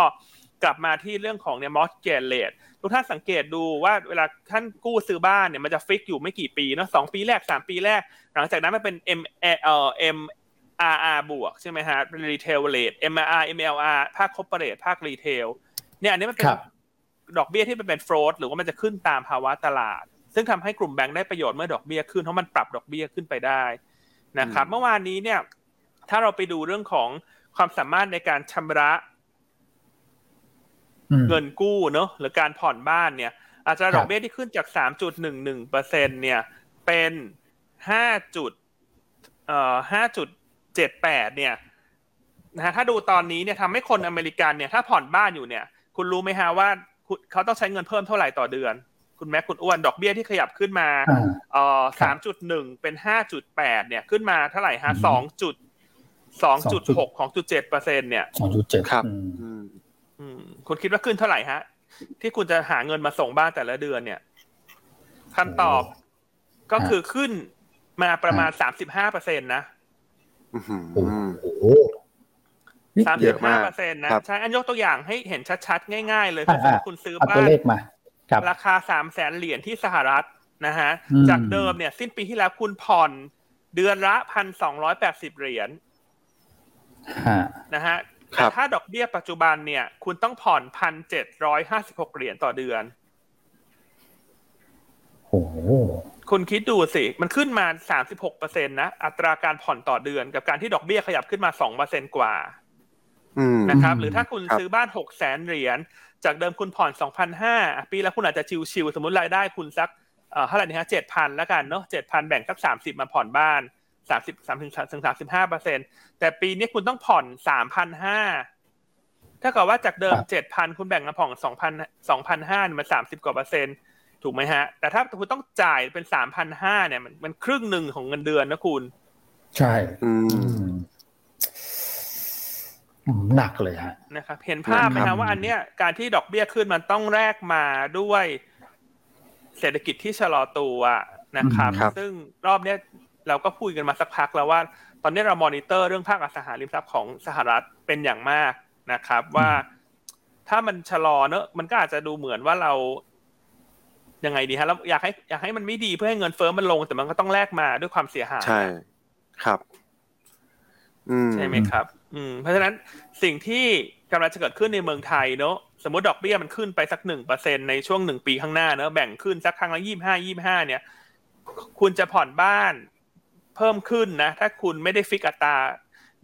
กลับมาที่เรื่องของเนี่ย mortgage rate ทุกท่านสังเกตดูว่าเวลาท่านกู้ซื้อบ้านเนี่ยมันจะฟิกอยู่ไม่กี่ปีเนาะสองปีแรกสามปีแรกหลังจากนั้นมันเป็น m เอ่อ mอาร์ อาร์ บวกใช่ไหมฮะเป็น retail rate เอ็ม อาร์ เอ็ม แอล อาร์ ภาค corporate ภาค retail เนี่ยอันนี้มันเป็นดอกเบี้ยที่มันเป็น float หรือว่ามันจะขึ้นตามภาวะตลาดซึ่งทำให้กลุ่มแบงค์ได้ประโยชน์เมื่อดอกเบี้ยขึ้นเพราะมันปรับดอกเบี้ยขึ้นไปได้นะครับเมื่อวานนี้เนี่ยถ้าเราไปดูเรื่องของความสามารถในการชำระเงินกู้เนอะหรือการผ่อนบ้านเนี่ยอาจจะดอกเบี้ยที่ขึ้นจาก สามจุดหนึ่งหนึ่งเปอร์เซ็นต์ เนี่ยเป็น5จุดเอ่อ5จุดเจ็ดสิบแปดเนี่ยนะฮะถ้าดูตอนนี้เนี่ยทำให้คนอเมริกันเนี่ยถ้าผ่อนบ้านอยู่เนี่ยคุณรู้ไหมฮะว่าเขาต้องใช้เงินเพิ่มเท่าไหร่ต่อเดือนคุณแม็กคุณอ้วนดอกเบี้ยที่ขยับขึ้นมาเอ่อ สามจุดหนึ่ง เป็น ห้าจุดแปด เนี่ยขึ้นมาเท่าไหร่ฮะ สองจุดหก ของ ศูนย์จุดเจ็ดเปอร์เซ็นต์ เนี่ย สองจุดเจ็ด ครับอืมอืมคุณคิดว่าขึ้นเท่าไหร่ฮะที่คุณจะหาเงินมาส่งบ้านแต่ละเดือนเนี่ยคำตอบก็คือขึ้นมาประมาณ สามสิบห้าเปอร์เซ็นต์ นะโอ้โห สามสิบห้าเปอร์เซ็นต์ นะใช่อันยกตัวอย่างให้เห็นชัดๆง่ายๆเลยคือคุณซื้อบ้านราคา สามแสน เหรียญที่สหรัฐนะฮะจากเดิมเนี่ยสิ้นปีที่แล้วคุณผ่อนเดือนละ หนึ่งพันสองร้อยแปดสิบ เหรียญนะฮะแต่ถ้าดอกเบี้ยปัจจุบันเนี่ยคุณต้องผ่อน หนึ่งพันเจ็ดร้อยห้าสิบหก เหรียญต่อเดือนโอ้โหคุณคิดดูสิมันขึ้นมา สามสิบหกเปอร์เซ็นต์ นะอัตราการผ่อนต่อเดือนกับการที่ดอกเบี้ยขยับขึ้นมา สองเปอร์เซ็นต์ กว่านะครับหรือถ้าคุณซื้อบ้าน หกแสน เหรียญจากเดิมคุณผ่อน สองพันห้าร้อย ปีแล้วคุณอาจจะชิวๆสมมุติรายได้คุณสักเอ่อเท่าไหร่นะ เจ็ดพัน แล้วกันเนาะ เจ็ดพัน แบ่งสักสามสิบมาผ่อนบ้าน สามสิบถึง สามสิบห้าเปอร์เซ็นต์ แต่ปีนี้คุณต้องผ่อน สามพันห้าร้อย ถ้าเกิดว่าจากเดิม เจ็ดพัน คุณแบ่งมาผ่อน สองพัน สองพันห้าร้อย มัน สามสิบ กว่าเปอร์เซ็นต์ถูกไหมฮะแต่ถ้าคุณต้องจ่ายเป็น สามพันห้าร้อย เนี่ยมันมันครึ่งหนึ่งของเงินเดือนนะคุณใช่อืมหนักเลยฮะนะครับเห็นภาพไหมฮะว่าอันเนี้ยการที่ดอกเบี้ยขึ้นมันต้องแลกมาด้วยเศรษฐกิจที่ชะลอตัวนะครับซึ่งรอบเนี้ยเราก็พูดกันมาสักพักแล้วว่าตอนนี้เรามอนิเตอร์เรื่องภาคอสังหาริมทรัพย์ของสหรัฐเป็นอย่างมากนะครับว่าถ้ามันชะลอเนอะมันก็อาจจะดูเหมือนว่าเรายังไงดีฮะแล้วอยากให้อยากให้มันไม่ดีเพื่อให้เงินเฟ้อมันลงแต่มันก็ต้องแลกมาด้วยความเสียหายใช่ครับอืมใช่ไหมครับอืมเพราะฉะนั้นสิ่งที่กำลังจะเกิดขึ้นในเมืองไทยเนอะสมมติดอกเบี้ยมันขึ้นไปสัก หนึ่งเปอร์เซ็นต์ ในช่วงหนึ่งปีข้างหน้าเนอะแบ่งขึ้นสักครั้งละยี่สิบห้า ยี่สิบห้าเนี่ยคุณจะผ่อนบ้านเพิ่มขึ้นนะถ้าคุณไม่ได้ฟิกอัตรา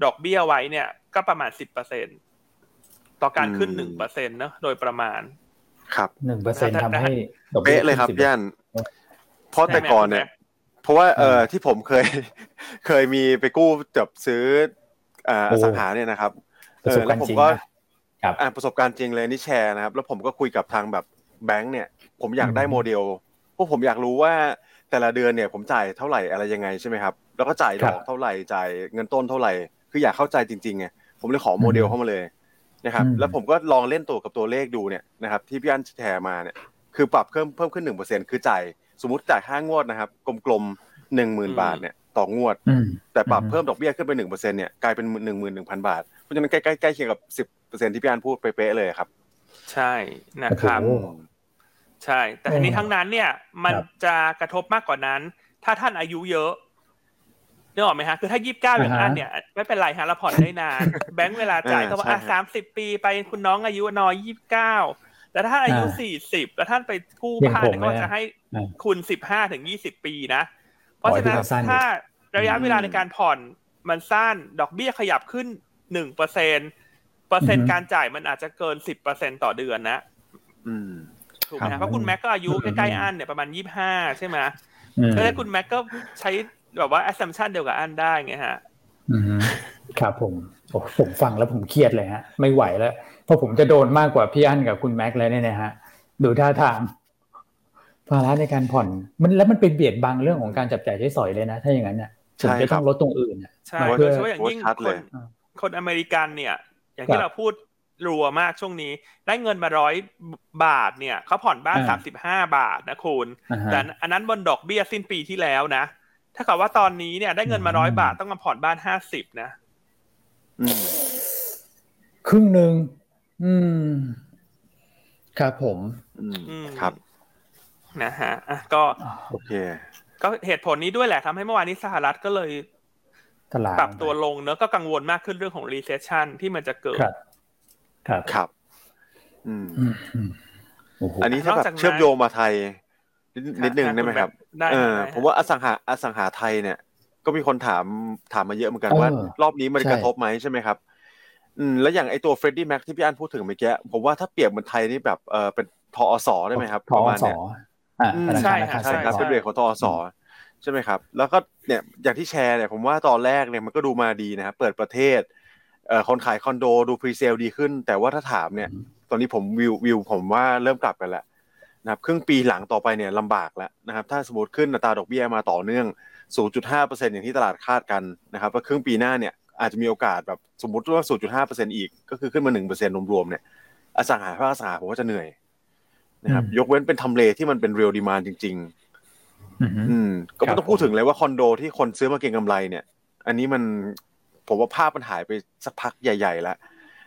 ดอกเบี้ยไว้เนี่ยก็ประมาณ สิบเปอร์เซ็นต์ ต่อการขึ้น หนึ่งเปอร์เซ็นต์ เนอะโดยประมาณครับ หนึ่งเปอร์เซ็นต์ ทำให้เป๊ะเลยครับย่านเพราะแต่ก่อนเนี่ยเพราะว่าเอ่อที่ผมเคยเคยมีไปกู้แบบซื้ออ่าอสังหาเนี่ยนะครับเออแล้วผมก็ครับอ่าประสบการณ์จริงเลยนี่แชร์นะครับแล้วผมก็คุยกับทางแบบแบงค์เนี่ยผมอยากได้โมเดลเพราะผมอยากรู้ว่าแต่ละเดือนเนี่ยผมจ่ายเท่าไหร่อะไรยังไงใช่มั้ยครับแล้วก็จ่ายดอกเท่าไหร่จ่ายเงินต้นเท่าไหร่คืออยากเข้าใจจริงๆไงผมเลยขอโมเดลเข้ามาเลยนะครับแล้วผมก็ลองเล่นตัวกับตัวเลขดูเนี่ยนะครับที่พี่อั้นแชร์มาเนี่ยคือปรับเพิ่มเพิ่มขึ้น หนึ่งเปอร์เซ็นต์ คือจ่ายสมมุติจ่ายห้างวดนะครับกลมๆ หนึ่งหมื่น บาทเนี่ยต่องวดแต่ปรับเพิ่มดอกเบี้ยขึ้นไป หนึ่งเปอร์เซ็นต์ เนี่ยกลายเป็น หนึ่งหมื่นหนึ่งพัน บาทเพราะฉะนั้นใกล้ๆใกล้เคียงกับ สิบเปอร์เซ็นต์ ที่พี่อั้นพูดเป๊ะๆเลยครับใช่นะครับใ ใช่แต่ทั้งนี้ทั้งนั้นเนี่ยมันจะกระทบมากกว่านั้นถ้าท่านอายุเยอะนึกออกไหมฮะคือถ้ายี่สิบเก้าอย่างนั้นเนี่ยไม่เป็นไรฮะเราผ่อนได้นานแบงค์เวลาจ่ายก็ว่าอ่ะสามสิบปีไปคุณน้องอายุน้อยยี่สิบเก้าแต่ถ้าอายุสี่สิบแล้วท่านไปกู้ผ่านก็จะให้คุณสิบห้าถึงยี่สิบปีนะเพราะฉะนั้นถ้าระยะเวลาในการผ่อนมันสั้นดอกเบี้ยขยับขึ้น หนึ่งเปอร์เซ็นต์ เปอร์เซ็นต์การจ่ายมันอาจจะเกิน สิบเปอร์เซ็นต์ ต่อเดือนนะถูกไหมครับเพราะคุณแม็กก็อายุใกล้ๆอันเนี่ยประมาณยี่สิบห้าใช่ไหมเพราะฉะนั้นคุณแม็กก็ใช้แบบว่า assumption เดียวกับอันได้ไงฮะครับผมผมฟังแล้วผมเครียดเลยฮะไม่ไหวแล้วเพราะผมจะโดนมากกว่าพี่อันกับคุณแม็กเลยเนี่ยนะฮะดูท่าทางภาระในการผ่อนมันแล้วมันเป็นเบียดบังเรื่องของการจับจ่ายใช้สอยเลยนะถ้าอย่างนั้นเนี่ยถึงจะต้องลดตรงอื่นใช่โดยเฉพาะอย่างยิ่งคนคนอเมริกันเนี่ยอย่างที่เราพูดรัวมากช่วงนี้ได้เงินมาร้อยบาทเนี่ยเขาผ่อนบ้านสามสิบห้าบาทนะคุณแต่อันนั้นบนดอกเบี้ยสิ้นปีที่แล้วนะถ้าเกิดว่าตอนนี้เนี่ยได้เงินมาร้อยบาทต้องมาผ่อนบ้านห้าสิบนะครึ่งหนึ่งอืมครับผมครับนะฮะอ่ะก็โอเคก็เหตุผลนี้ด้วยแหละทำให้เมื่อวานนี้สหรัฐก็เลยปรับตัวลงเนอะก็กังวลมากขึ้นเรื่องของ recession ที่มันจะเกิดครับครับอืมอันนี้ถ้าแบบเชื่อมโยงมาไทยนิดนึงได้ไหมครับเออผมว่าอสังหาอสังหาไทยเนี่ยก็มีคนถามถามมาเยอะเหมือนกันว่ารอบนี้มันกระทบไหมใช่ไหมครับอืมแล้วอย่างไอตัว Freddie Mac ที่พี่อั้นพูดถึงเมื่อกี้ผมว่าถ้าเปรียบเหมือนไทยนี่แบบเออเป็นทอสได้ไหมครับประมาณเนี่ยอ่าใช่ครับใช่ครับเป็นเบรกของทอสใช่ไหมครับแล้วก็เนี่ยอย่างที่แชร์เนี่ยผมว่าตอนแรกเนี่ยมันก็ดูมาดีนะครับเปิดประเทศเอ่อคนขายคอนโดดูพรีเซลดีขึ้นแต่ว่าถ้าถามเนี่ยตอนนี้ผมวิววิวผมว่าเริ่มกลับกันแล้วนะครับครึ่งปีหลังต่อไปเนี่ยลำบากแล้วนะครับถ้าสมมติขึ้นอัตราดอกเบี้ยมาต่อเนื่อง ศูนย์จุดห้าเปอร์เซ็นต์ อย่างที่ตลาดคาดกันนะครับแล้วครึ่งปีหน้าเนี่ยอาจจะมีโอกาสแบบสมมติว่า ศูนย์จุดห้าเปอร์เซ็นต์ อีกก็คือขึ้นมา หนึ่งเปอร์เซ็นต์ รวมๆเนี่ยอสังหาภาคอสังหาผมว่าจะเหนื่อยนะครับยกเว้นเป็นทำเลที่มันเป็น real demand จริงๆอืมก็ไม่ต้องพูดถึงเลยว่าคอนโดที่คนซื้อมาเก็งกำไรเนี่ยอันนี้มันผมว่าภาพมันหายไปสักพักใหญ่ๆแล้ว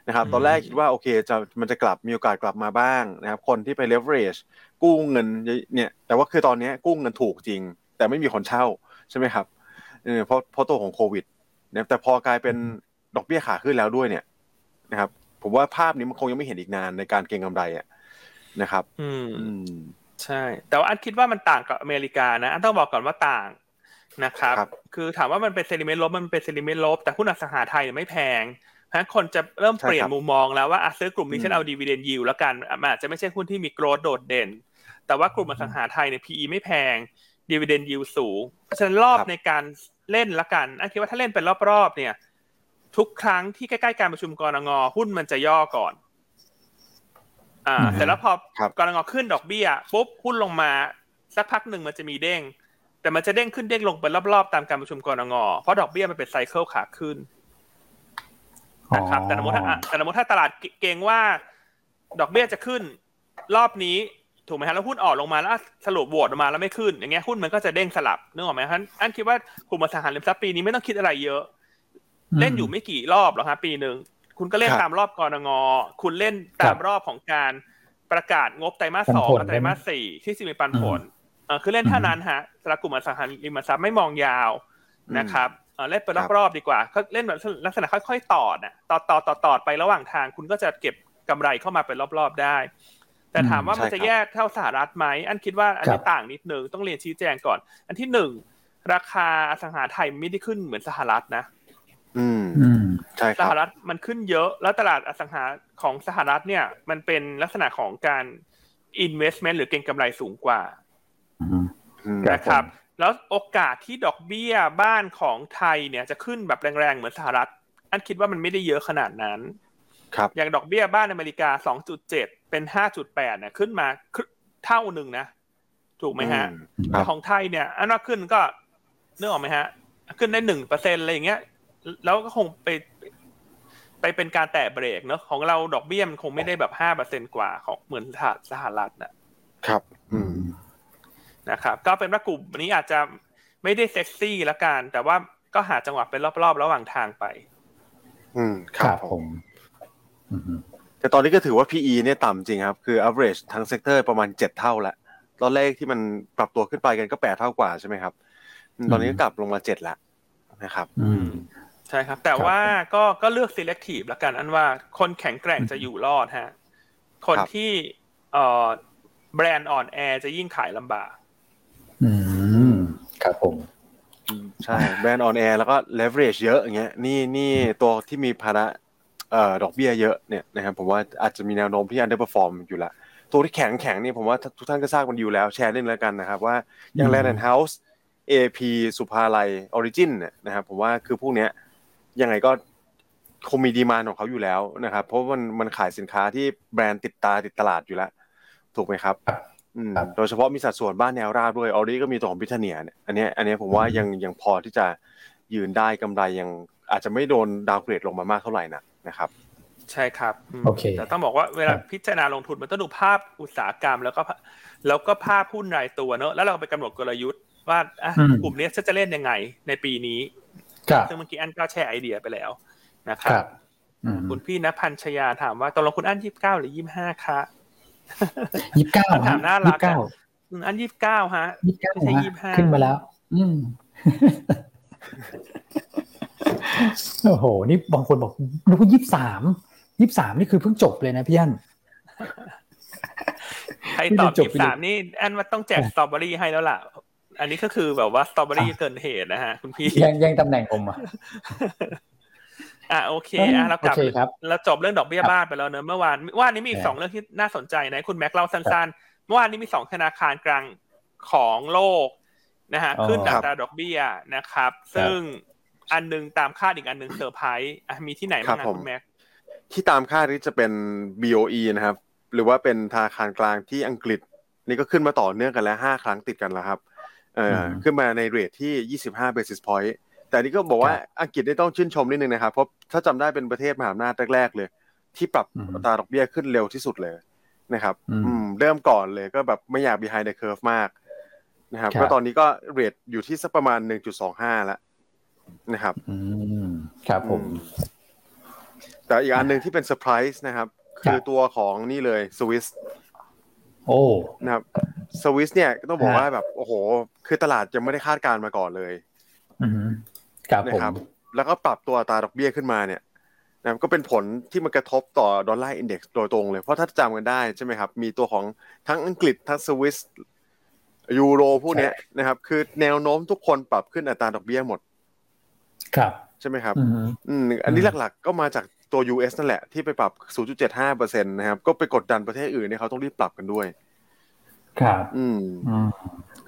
นะครับตอนแรกคิดว่าโอเคจะมันจะกลับมีโอกาสกลับมาบ้างนะครับคนที่ไป leverage กู้เงินเนี่ยแต่ว่าคือตอนนี้กู้เงินถูกจริงแต่ไม่มีคนเช่าใช่ไหมครับเนี่ยเพราะเพราะตัวของโควิดเนี่ยแต่พอกลายเป็นดอกเบี้ยขาขึ้นแล้วด้วยเนี่ยนะครับผมว่าภาพนี้มันคงยังไม่เห็นอีกนานในการเก็งกำไรอ่ะนะครับอืมใช่แต่ว่าอันคิดว่ามันต่างกับอเมริกานะอันต้องบอกก่อนว่าต่างนะครับคือถามว่ามันเป็นเซนิเมนต์ลบมันเป็นเซนิเมนต์ลบแต่หุ้นอสังหาไทยเนี่ยไม่แพงเพราะฉะนั้นคนจะเริ่มเปลี่ยนมุมมองแล้วว่าอ่ะซื้อกลุ่มนี้ฉันเอาดิวิเดนด์ยิลด์ละกันอาจจะไม่ใช่หุ้นที่มีโกรทโดดเด่นแต่ว่ากลุ่มอสังหาไทยเนี่ย พี อี ไม่แพงดิวิเดนด์ยิลด์สูงเพราะฉะนั้นรอบในการเล่นละกันอันคิดว่าถ้าเล่นเป็นรอบๆเนี่ยทุกครั้งที่ใกล้ๆการประชุมกรงงหุ้นมันจะย่อก่อนอ่าแต่แล้วพอกรงงขึ้นดอกเบี้ยปุ๊บหุ้นลงมาสักพักนึงมันจะมีเด้งแต่มันจะเด้งขึ้นเด้งลงเป็นรอบๆตามการประชุมกรงงเพราะดอกเบี้ยมันเป็นไซเคิลขาขึ้นนะครับแต่สมมติถ้าแต่สมมติถ้าตลาดเกรงว่าดอกเบี้ยจะขึ้นรอบนี้ถูกไหมฮะแล้วหุ้นออกลงมาแล้วสรุปโหวตออกมาแล้วไม่ขึ้นอย่างเงี้ยหุ้นมันก็จะเด้งสลับนึกออกไหมฮะอันคิดว่ากลุ่มอสังหาริมทรัพย์ปีนี้ไม่ต้องคิดอะไรเยอะเล่นอยู่ไม่กี่รอบหรอกฮะปีนึงคุณก็เล่นตามรอบกรงงคุณเล่นตามรอบของการประกาศงบไตรมาสสองไตรมาสสี่ที่จะมีปันผลเออคือเล่นเท่านั้นฮะสำหรับกลุ่มอสังหาริมทรัพย์ไม่มองยาวนะครับเออเล่นเป็นรอบๆดีกว่าเล่นแบบลักษณะค่อยๆต่อน่ะต่อๆต่อๆไประหว่างทางคุณก็จะเก็บกำไรเข้ามาเป็นรอบๆได้แต่ถามว่ามันจะแยกเท่าสหรัฐไหมอันคิดว่าอันนี้ต่างนิดนึงต้องเรียนชี้แจงก่อนอันที่หนึ่งราคาอสังหาไทยไม่ได้ขึ้นเหมือนสหรัฐนะอืมใช่ครับสหรัฐมันขึ้นเยอะแล้วตลาดอสังหาของสหรัฐเนี่ยมันเป็นลักษณะของการ investment หรือเก็งกำไรสูงกว่านะครับแล้วโอกาสที่ดอกเบี้ยบ้านของไทยเนี่ยจะขึ้นแบบแรงๆเหมือนสหรัฐอันคิดว่ามันไม่ได้เยอะขนาดนั้นครับอย่างดอกเบี้ยบ้านอเมริกา สองจุดเจ็ด เป็น ห้าจุดแปด เนี่ยขึ้นมาเท่านึงนะถูกมั้ยฮะของไทยเนี่ยอันว่าขึ้นก็นึกออกมั้ยฮะขึ้นได้ หนึ่งเปอร์เซ็นต์ อะไรอย่างเงี้ยแล้วก็คงไปไปเป็นการแตะเบรกเนาะของเราดอกเบี้ยมันคงไม่ได้แบบ ห้าเปอร์เซ็นต์ กว่าของเหมือนสหรัฐนะครับอืมนะครับก็เป็นว่ากลุ่มนี้อาจจะไม่ได้เซ็กซี่ละกันแต่ว่าก็หาจังหวะเป็นรอบๆระหว่างทางไปอืมครับผม แต่ตอนนี้ก็ถือว่า พี อี เนี่ยต่ำจริงครับคือ average ทั้งเซกเตอร์ประมาณเจ็ดเท่าละตอนแรกที่มันปรับตัวขึ้นไปกันก็แปดเท่ากว่าใช่ไหมครับตอนนี้ก็กลับลงมาเจ็ดละนะครับใช่ครับแต่ว่าก็ก็เลือก selective ละกันอันว่าคนแข็งแกร่งจะอยู่รอดฮะคนที่เอ่อแบรนด์อ่อนแอจะยิ่งขายลำบากอืมครับผมใช่แบรนด์ออนแอร์แล้วก็ leverage เยอะอย่างเงี้ยนี่นี่ตัวที่มีภาระเอ่อดอกเบี้ยเยอะเนี่ยนะครับผมว่าอาจจะมีแนวโน้มที่ underperform อยู่ละตัวที่แข็งแข็งนี่ผมว่าทุกท่านก็ทราบกันอยู่แล้วแชร์นิดแล้วกันนะครับว่าอย่าง Land and House เอ พี สุภาลัย Origin เนี่ยนะครับผมว่าคือพวกเนี้ยยังไงก็คงมีดีมานด์ของเขาอยู่แล้วนะครับเพราะมันมันขายสินค้าที่แบรนด์ติดตาติดตลาดอยู่แล้วถูกไหมครับโดยเฉพาะมีสัดส่วนบ้านแนวราบด้วยออดี้ก็มีตัวของพิทเนียเนี่ยอันนี้อันนี้ผมว่ายังยังพอที่จะยืนได้กำไรยังอาจจะไม่โดนดาวเกรดลงมามากเท่าไหร่นะนะครับใช่ครับโอเคแต่ต้องบอกว่าเวลาพิจารณาลงทุนมันต้องดูภาพอุตสาหกรรมแล้วก็แล้วก็ภาพหุ้นรายตัวเนอะแล้วเราไปกำหนดกลยุทธ์ว่ากลุ่มนี้จะเล่นยังไงในปีนี้ซึ่งเมื่อกี้อันก็แชร์ไอเดียไปแล้วนะครับคุณพี่ณพันชยาถามว่าตอนลงทุนอันยี่สิบเก้าหรือยี่สิบห้าคะยี่สิบเก้าถามน่ารักอ่ะอันยี่สิบเก้าฮะไม่ใช่ยี่สิบห้าขึ้นมาแล้วอืมโอ้โหนี่บางคนบอกนึกว่ายี่สิบสาม ยี่สิบสามนี่คือเพิ่งจบเลยนะพี่อั้นใครตอบยี่สิบสามนี่อั้นว่าต้องแจกสตรอเบอรี่ให้แล้วล่ะอันนี้ก็คือแบบว่าสตรอเบอรี่เกินเหตุนะฮะคุณพี่ยังยังตำแหน่งผมอ่ะอ่ะโอเคอ่ะเรากลับแล้วจบเรื่องดอกเบี้ยบ้านไปแล้วเนอะเมื่อวานว่านี้มีอีกสองเรื่องที่น่าสนใจนะคุณแม็กเล่าสั้นๆเมื่อวานนี้มีสองธนาคารกลางของโลกนะฮะขึ้นอัตราดอกเบี้ยนะครับซึ่งอันนึงตามคาดอีกอันนึงเซอร์ไพรส์อ่ะมีที่ไหนบ้างนะคุณแม็กที่ตามคาดนี่จะเป็น บี โอ อี นะครับหรือว่าเป็นธนาคารกลางที่อังกฤษนี่ก็ขึ้นมาต่อเนื่องกันแล้วห้าครั้งติดกันแล้วครับเอ่อขึ้นมาในเรทที่ยี่สิบห้า basis pointแต่นี่ก็บอกว่าอังกฤษได้ต้องชื่นชมนิดนึงนะครับเพราะถ้าจำได้เป็นประเทศมหาอำนาจแรกๆเลยที่ปรับอัตราดอกเบี้ยขึ้นเร็วที่สุดเลยนะครับเริ่มก่อนเลยก็แบบไม่อยาก behind the curve มากนะครับก็ตอนนี้ก็เรทอยู่ที่สักประมาณ หนึ่งจุดสองห้า แล้วนะครับครับผมแต่อีกอันนึงที่เป็นเซอร์ไพรส์นะครับคือตัวของนี่เลยสวิสโอ้นะครับสวิสเนี่ยต้องบอกว่าแบบโอ้โหคือตลาดยังไม่ได้คาดการณ์มาก่อนเลยนะครับแล้วก็ปรับตัวอัตราดอกเบี้ยขึ้นมาเนี่ยนะก็เป็นผลที่มันกระทบต่อดอลลาร์อินเด็กซ์โดยตรงเลยเพราะถ้าจำกันได้ใช่ไหมครับมีตัวของทั้งอังกฤษทั้งสวิสยูโรพวกนี้นะครับคือแนวโน้มทุกคนปรับขึ้นอัตราดอกเบี้ยหมดครับใช่ไหมครับอืมอันนี้หลักๆก็มาจากตัว ยู เอส นั่นแหละที่ไปปรับ ศูนย์จุดเจ็ดห้าเปอร์เซ็นต์ นะครับก็ไปกดดันประเทศอื่นเนี่ยเขาต้องรีบปรับกันด้วยครับอืม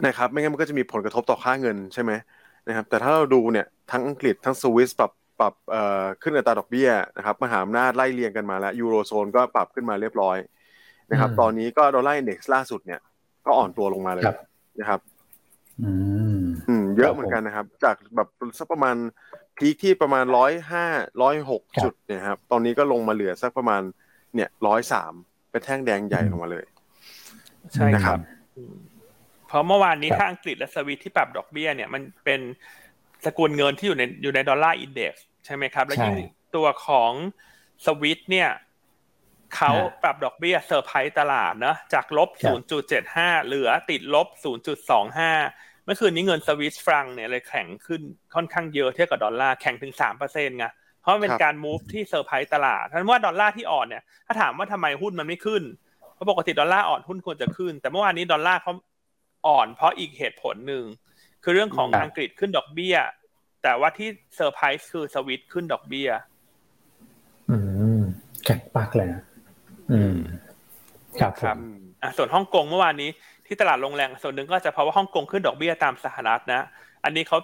นะครับไม่งั้นมันก็จะมีผลกระทบต่อค่าเงินใช่ไหมนะครับแต่ถ้าเราดูเนี่ยทั้งอังกฤษทั้งสวิสปรับปรับเอ่อขึ้นอัตราดอกเบี้ยนะครับมหาอำนาจไล่เรียงกันมาแล้วยูโรโซนก็ปรับขึ้นมาเรียบร้อยนะครับตอนนี้ก็ดอลลาร์อินเด็กซ์ล่าสุดเนี่ยก็อ่อนตัวลงมาเลยนะครับอืมอืมเยอะเหมือนกันนะครับจากแบบสักประมาณพีคที่ประมาณหนึ่งร้อยห้า หนึ่งร้อยหกจุดเนี่ยครับตอนนี้ก็ลงมาเหลือสักประมาณเนี่ยหนึ่งร้อยสามเป็นแท่งแดงใหญ่ลงมาเลยใช่ครับเพราะเมื่อวานนี้ถ้าอังกฤษและสวิสที่ปรับดอกเบี้ยเนี่ยมันเป็นสกุลเงินที่อยู่ในอยู่ในดอลลาร์อินเด็กซ์ใช่ไหมครับและยิ่งตัวของสวิสเนี่ยเขาปรับดอกเบี้ยเซอร์ไพรส์ตลาดนะจากลบ ศูนย์จุดเจ็ดห้า เหลือติดลบ ศูนย์จุดสองห้า เมื่อคืนนี้เงินสวิสฟรังเนี่ยเลยแข็งขึ้นค่อนข้างเยอะเทียบกับดอลลาร์แข็งถึง สามเปอร์เซ็นต์ ไงเพราะเป็นการมูฟที่เซอร์ไพรส์ตลาดเพราะว่าดอลลาร์ที่อ่อนเนี่ยถ้าถามว่าทำไมหุ้นมันไม่ขึ้นเพราะปกติดอลลาร์อ่อนหุ้นควรจะขึ้นแต่เมื่อวานนี้ดอลลาร์เขาอ่อนเพราะอีกเหตุผลหนึ่งคือเรื่องของอังกฤษขึ้นดอกเบี้ยแต่ว่าที่เซอร์ไพรส์คือสวิตขึ้นดอกเบี้ยอืมแข็งปักเลยนะอืมครับครับอ่ะส่วนฮ่องกงเมื่อวานนี้ที่ตลาดลงแรงส่วนหนึ่งก็จะเพราะว่าฮ่องกงขึ้นดอกเบี้ยตามสหรัฐนะอันนี้เขา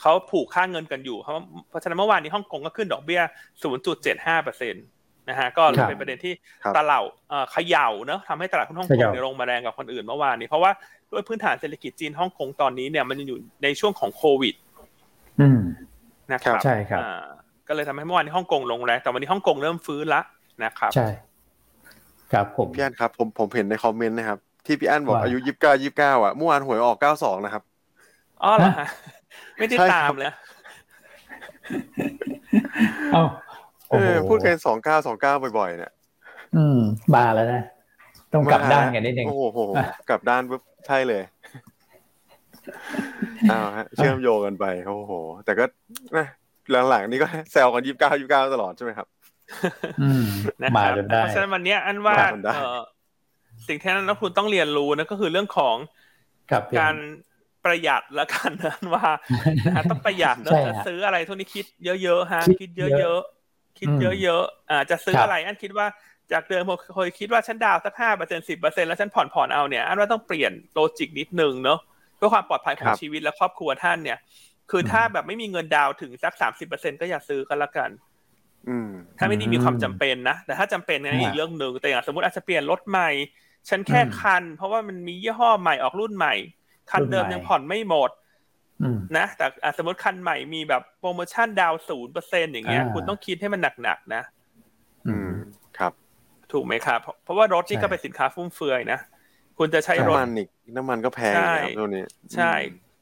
เขาผูกค่าเงินกันอยู่เพราะเพราะฉะนั้นเมื่อวานนี้ฮ่องกงก็ขึ้นดอกเบี้ย ศูนย์จุดเจ็ดห้าเปอร์เซ็นต์ นะฮะก็เป็นประเด็นที่ตลาดเอ่อเขย่าเนอะทำให้ตลาดหุ้นฮ่องกงลงมาแรงกว่าคนอื่นเมื่อวานนี้เพราะว่าด้วยพื้นฐานเศรษฐกิจจีนฮ่องกงตอนนี้เนี่ยมันอยู่ในช่วงของโควิดนะครับใช่ครับก็เลยทำให้เมื่อวานนี้ฮ่องกงลงแรงแต่วันนี้ฮ่องกงเริ่มฟื้นละนะครับใช่ครับผมพี่อั้นครับผมผมเห็นในคอมเมนต์นะครับที่พี่อั้นบอกอายุยี่สิบเก้ายี่สิบเก้าอ่ะเมื่อวานหวยออกเก้าสองนะครับอ๋อเหรอฮะไม่ได้ตามเลยเอ้าพูดกันสองเก้าสองเก้าบ่อยๆเนี่ย อืมมาแล้วนะต้องกลับด้านกันนิดนึงโอ้โหกลับด้านปุ๊บใช่เลยอ้าวฮะเชื่อมโยงกันไปโอ้โหแต่ก็นะหลังๆนี่ก็แซวกันยี่สิบเก้ายี่สิบเก้าตลอดใช่ไหมครับอืมมาจนได้เพราะฉะนั้นวันนี้อันว่าสิ่งที่นักลงทุนต้องเรียนรู้นะก็คือเรื่องของการประหยัดละกันนะว่าต้องประหยัดแล้วจะซื้ออะไรทุกนี้คิดเยอะๆฮะคิดเยอะๆคิดเยอะๆอ่าจะซื้ออะไรอันคิดว่าจากเดิมเคยคิดว่าฉันดาวสัก ห้าเปอร์เซ็นต์ สิบเปอร์เซ็นต์ แล้วฉันผ่อนผ่อนเอาเนี่ยอันว่าต้องเปลี่ยนโลจิกนิดนึงเนาะเพื่อความปลอดภัยของชีวิตและครอบครัวท่านเนี่ยคือถ้าแบบไม่มีเงินดาวถึงสัก สามสิบเปอร์เซ็นต์ ก็อย่าซื้อกันละกันถ้าไม่ได้มีความจำเป็นนะแต่ถ้าจำเป็นเนี่ยอีกเรื่องนึงแต่อย่างสมมติอาจจะเปลี่ยนรถใหม่ฉันแค่คันเพราะว่ามันมียี่ห้อใหม่ออกรุ่นใหม่คันเดิมยังผ่อนไม่หมดนะแต่สมมติคันใหม่มีแบบโปรโมชั่นดาว ศูนย์เปอร์เซ็นต์ อย่างเงี้ยคุณต้องคิดให้มันหนักๆนะอืมครับถูกไหมครับเพราะว่ารถนี่ก็เป็นสินค้าฟุ่มเฟือยนะคุณจะใช้รถน้ำมันอีกน้ำมันก็แพงนะครับตรงนี้ใช่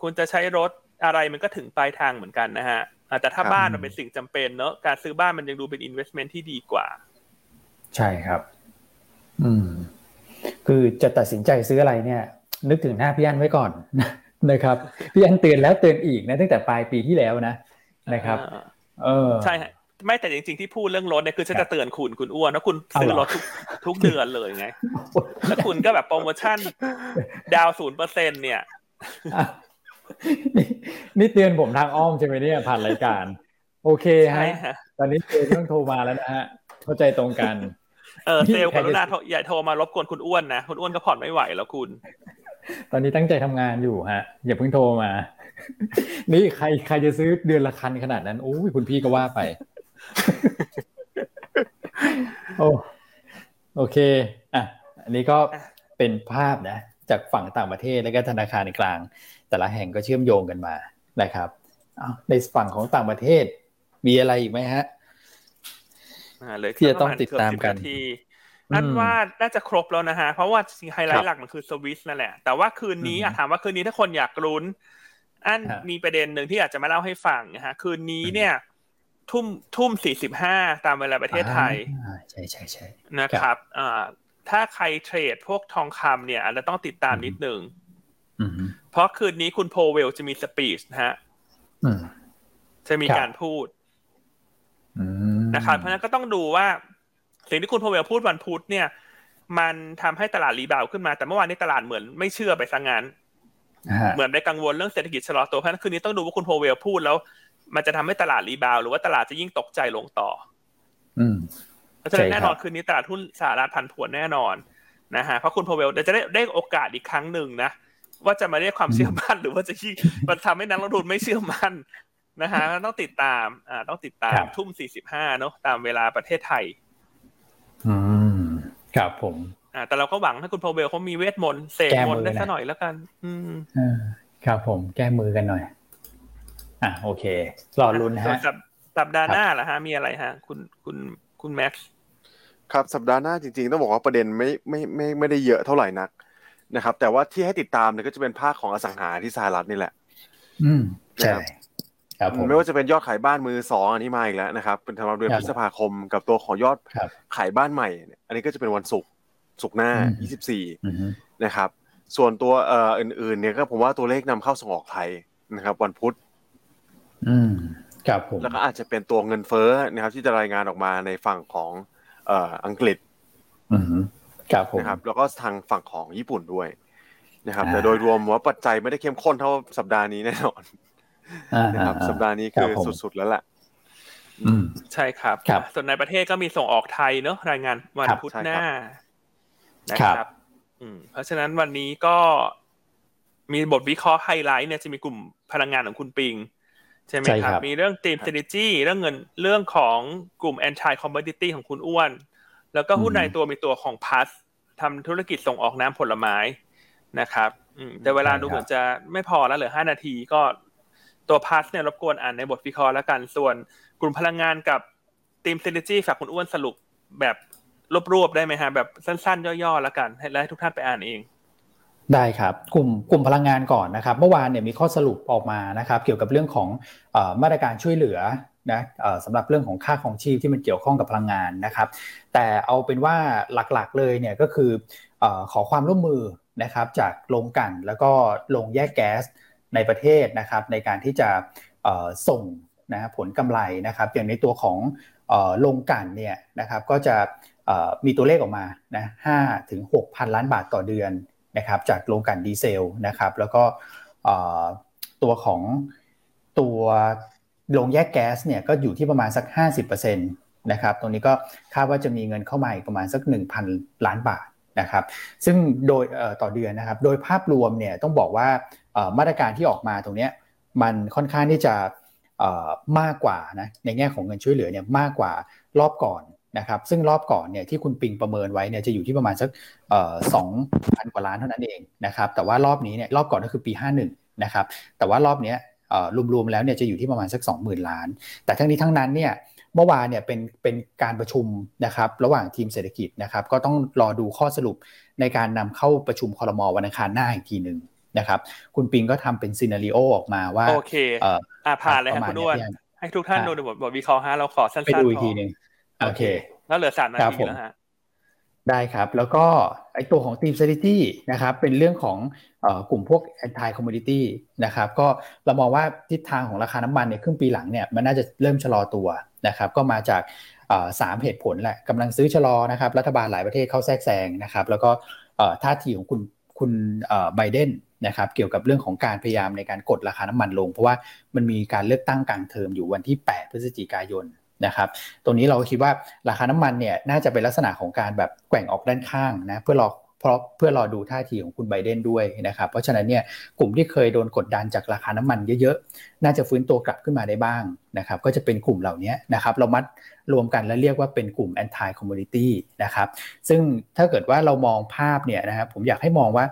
คุณจะใช้รถอะไรมันก็ถึงปลายทางเหมือนกันนะฮะแต่ถ้าบ้านมันเป็นสิ่งจำเป็นเนอะการซื้อบ้านมันยังดูเป็น investment ที่ดีกว่าใช่ครับอืมคือจะตัดสินใจซื้ออะไรเนี่ยนึกถึงหน้าพี่อั้นไว้ก่อนนะครับพี่อั้นเตือนแล้วเตือนอีกนะตั้งแต่ปลายปีที่แล้วนะนะครับเออใช่ไม่แต่จริงๆที่พูดเรื่องรถเนี่ยคือฉันจะเตือนคุณคุณอ้วนว่าคุณซื้อรถทุกทุกเดือนเลยไงแล้วคุณก็แบบโปรโมชั่นดาว ศูนย์เปอร์เซ็นต์ เนี่ยนี่เตือนผมทางอ้อมใช่ไหมเนี่ยผ่านรายการโอเคฮะตอนนี้เตือนต้องโทรมาแล้วนะฮะเข้าใจตรงกันเออเซลล์กรุณาอย่าโทรมารบกวนคุณอ้วนนะคุณอ้วนก็ผ่อนไม่ไหวแล้วคุณตอนนี้ตั้งใจทำงานอยู่ฮะอย่าเพิ่งโทรมานี่ใครใครจะซื้อเดือนละคันขนาดนั้นโอ้ยคุณพี่ก็ว่าไปโอ้โอเคอ่ะอันนี้ก็เป็นภาพนะจากฝั่งต่างประเทศแล้วก็ธนาคารกลางแต่ละแห่งก็เชื่อมโยงกันมานะครับอ้าวในฝั่งของต่างประเทศมีอะไรอีกไหมฮะที่จะต้องติดตามกันนั่นว่าน่าจะครบแล้วนะฮะเพราะว่าสิ่งไฮไลท์หลักมันคือสวิสนั่นแหละแต่ว่าคืนนี้ถามว่าคืนนี้ถ้าคนอยากลุ้นอันมีประเด็นหนึ่งที่อยากจะมาเล่าให้ฟังนะฮะคืนนี้เนี่ยทุ่มทุ่มสี่สิบห้าตามเวลาประเทศไทยใช่ใช่ใช่นะครับถ้าใครเทรดพวกทองคำเนี่ยอาจจะต้องติดตามนิดนึงเพราะคืนนี้คุณโพเวลจะมีสปีชนะฮะจะมีการพูดนะครับเพราะนั้นก็ต้องดูว่าสิ่งที่คุณโพเวลพูดวันพุธเนี่ยมันทำให้ตลาดรีบาวขึ้นมาแต่เมื่อวานนี้ตลาดเหมือนไม่เชื่อไปซะงั้นเหมือนได้กังวลเรื่องเศรษฐกิจชะลอตัวเพราะนั้นคืนนี้ต้องดูว่าคุณโพเวลพูดแล้วมันจะทำให้ตลาดรีบาวหรือว่าตลาดจะยิ่งตกใจลงต่ออืมเพราะฉะนั้นแน่นอนคืนนี้ตลาดหุ้นสหรัฐผันผวนแน่นอนนะฮะเพราะคุณโพเวลจะได้ได้โอกาสอีกครั้งหนึ่งนะว่าจะมาเรียกความเชื่อมั่นหรือว่าจะยิ่งมันทำให้นักลงทุนไม่เชื่อมั่นนะฮะต้องติดตามอ่าต้องติดตามทุ่มสี่สิบห้าเนาะตามเวลาประเทศไทยอืมครับผมอ่าแต่เราก็หวังให้คุณโพเวลเขามีเวทมนต์เสกมนต์ได้สักหน่อยแล้วกันอืมอ่าครับผมแก้มือกันหน่อยอ่ะโอเครอลุ้นฮะสัปดาห์หน้าเหรอฮะมีอะไรฮะคุณคุณคุณแม็กซ์ครับสัปดาห์หน้าจริงๆต้องบอกว่าประเด็นไม่ไม่ไม่ไม่ได้เยอะเท่าไหร่นักนะครับแต่ว่าที่ให้ติดตามเนี่ยก็จะเป็นภาคของอสังหาที่สหรัฐนี่แหละอืมใช่ครับผมไม่ว่าจะเป็นยอดขายบ้านมือสองอันนี้มาอีกแล้วนะครับเป็นธันวาคมเดือนพฤษภาคมกับตัวของยอดขายบ้านใหม่อันนี้ก็จะเป็นวันศุกร์ศุกร์หน้ายี่สิบสี่นะครับส่วนตัวเอ่ออื่นๆเนี่ยก็ผมว่าตัวเลขนำเข้าส่งออกไทยนะครับวันพุธอืมครับผมแล้วก็อาจจะเป็นตัวเงินเฟ้อนะครับที่จะรายงานออกมาในฝั่งของเอ่ออังกฤษอือฮึครับผมนะครับแล้วก็ทางฝั่งของญี่ปุ่นด้วยนะครับแต่โดยรวมว่าปัจจัยไม่ได้เข้มข้นเท่าสัปดาห์นี้แน่นอนนะครับสัปดาห์นี้คือสุดๆแล้วล่ะอืมใช่ครับส่วนในประเทศก็มีส่งออกไทยเนอะรายงานวันพุธหน้านะครับอืมเพราะฉะนั้นวันนี้ก็มีบทวิเคราะห์ไฮไลท์เนี่ยจะมีกลุ่มพลังงานของคุณปิงใช่ไหมครับมีเรื่อง Team Strategy เรื่องเงินเรื่องของกลุ่ม Anti Commodity ของคุณอ้วนแล้วก็หุ้นในตัวมีตัวของ Plus ทำธุรกิจส่งออกน้ำผลไม้นะครับแต่เวลาดูเหมือนจะไม่พอแล้วเหลือห้านาทีก็ตัว Plus เนี่ยรบกวนอ่านในบทวิเคราะห์แล้วกันส่วนกลุ่มพลังงานกับ Team Strategy ฝากคุณอ้วนสรุปแบบรวบๆได้ไหมฮะแบบสั้นๆย่อๆแล้วกันให้ทุกท่านไปอ่านเองได้ครับกลุ่มกลุ่มพลังงานก่อนนะครับเมื่อวานเนี่ยมีข้อสรุปออกมานะครับเกี่ยวกับเรื่องของเอ่อมาตรการช่วยเหลือ นะสำหรับเรื่องของค่าของชีพที่มันเกี่ยวข้องกับพลังงานนะครับแต่เอาเป็นว่าหลักๆเลยเนี่ยก็คือขอความร่วมมือนะครับจากโรงกลั่นแล้วก็โรงแยกแก๊สในประเทศนะครับในการที่จะส่งนะผลกำไรนะครับอย่างในตัวของโรงกลั่นเนี่ยนะครับก็จะมีตัวเลขออกมานะห้าถึงหกพันล้านบาทต่อเดือนนะครับจากโรงกลั่นดีเซลนะครับแล้วก็ตัวของตัวโรงแยกแก๊สเนี่ยก็อยู่ที่ประมาณสัก ห้าสิบเปอร์เซ็นต์ นะครับตรงนี้ก็คาดว่าจะมีเงินเข้ามาอีกประมาณสัก หนึ่งพัน ล้านบาทนะครับซึ่งโดยต่อเดือนนะครับโดยภาพรวมเนี่ยต้องบอกว่ามาตรการที่ออกมาตรงนี้มันค่อนข้างที่จะมากกว่านะในแง่ของเงินช่วยเหลือเนี่ยมากกว่ารอบก่อนนะครับซึ่งรอบก่อนเนี่ยที่คุณปิงประเมินไว้เนี่ยจะอยู่ที่ประมาณสัก สองพัน กว่าล้านเท่านั้นเองนะครับแต่ว่ารอบนี้เนี่ยรอบก่อนก็คือปีห้าสิบเอ็ดนะครับแต่ว่ารอบนี้รวมๆแล้วเนี่ยจะอยู่ที่ประมาณสัก สองหมื่น ล้านแต่ทั้งนี้ทั้งนั้นเนี่ยเมื่อวานเนี่ยเป็นเป็นการประชุมนะครับระหว่างทีมเศรษฐกิจนะครับก็ต้องรอดูข้อสรุปในการนำเข้าประชุมครม.วันอังคารหน้าอีกทีนึงนะครับคุณปิงก็ทำเป็นซีนาริโอออกมาว่าโอเคเอ่ออ่ะผ่านเลยครับคุณอ้วนให้ทุกท่านดูบทวิเคราะห์ฮะเราขอสั้นๆไปดูอีกทีนึงโอเคแล้วเหลือสามนาทีแล้วฮะได้ครับแล้วก็ไอ้ตัวของ Team Strategy นะครับเป็นเรื่องของเอ่อกลุ่มพวก Anti Commodity นะครับก็เรามองว่าทิศทางของราคาน้ำมันในครึ่งปีหลังเนี่ยมันน่าจะเริ่มชะลอตัวนะครับก็มาจากเอ่อสามเหตุผลแหละกำลังซื้อชะลอนะครับรัฐบาลหลายประเทศเข้าแทรกแซงนะครับแล้วก็เอ่อท่าทีของคุณคุณเอ่อไบเดนนะครับเกี่ยวกับเรื่องของการพยายามในการกดราคาน้ำมันลงเพราะว่ามันมีการเลือกตั้งกลางเทอมอยู่วันที่แปดพฤศจิกายนนะครับตรงนี้เราคิดว่าราคาน้ำมันเนี่ยน่าจะเป็นลักษณะของการแบบแกว่งออกด้านข้างนะเพื่อรอเพราะเพื่อรอดูท่าทีของคุณไบเดนด้วยนะครับเพราะฉะนั้นเนี่ยกลุ่มที่เคยโดนกดดันจากราคาน้ำมันเยอะๆน่าจะฟื้นตัวกลับขึ้นมาได้บ้างนะครับก็จะเป็นกลุ่มเหล่านี้นะครับเรามัดรวมกันแล้วเรียกว่าเป็นกลุ่ม anti commodity นะครับซึ่งถ้าเกิดว่าเรามองภาพเนี่ยนะครับผมอยากให้มองว่า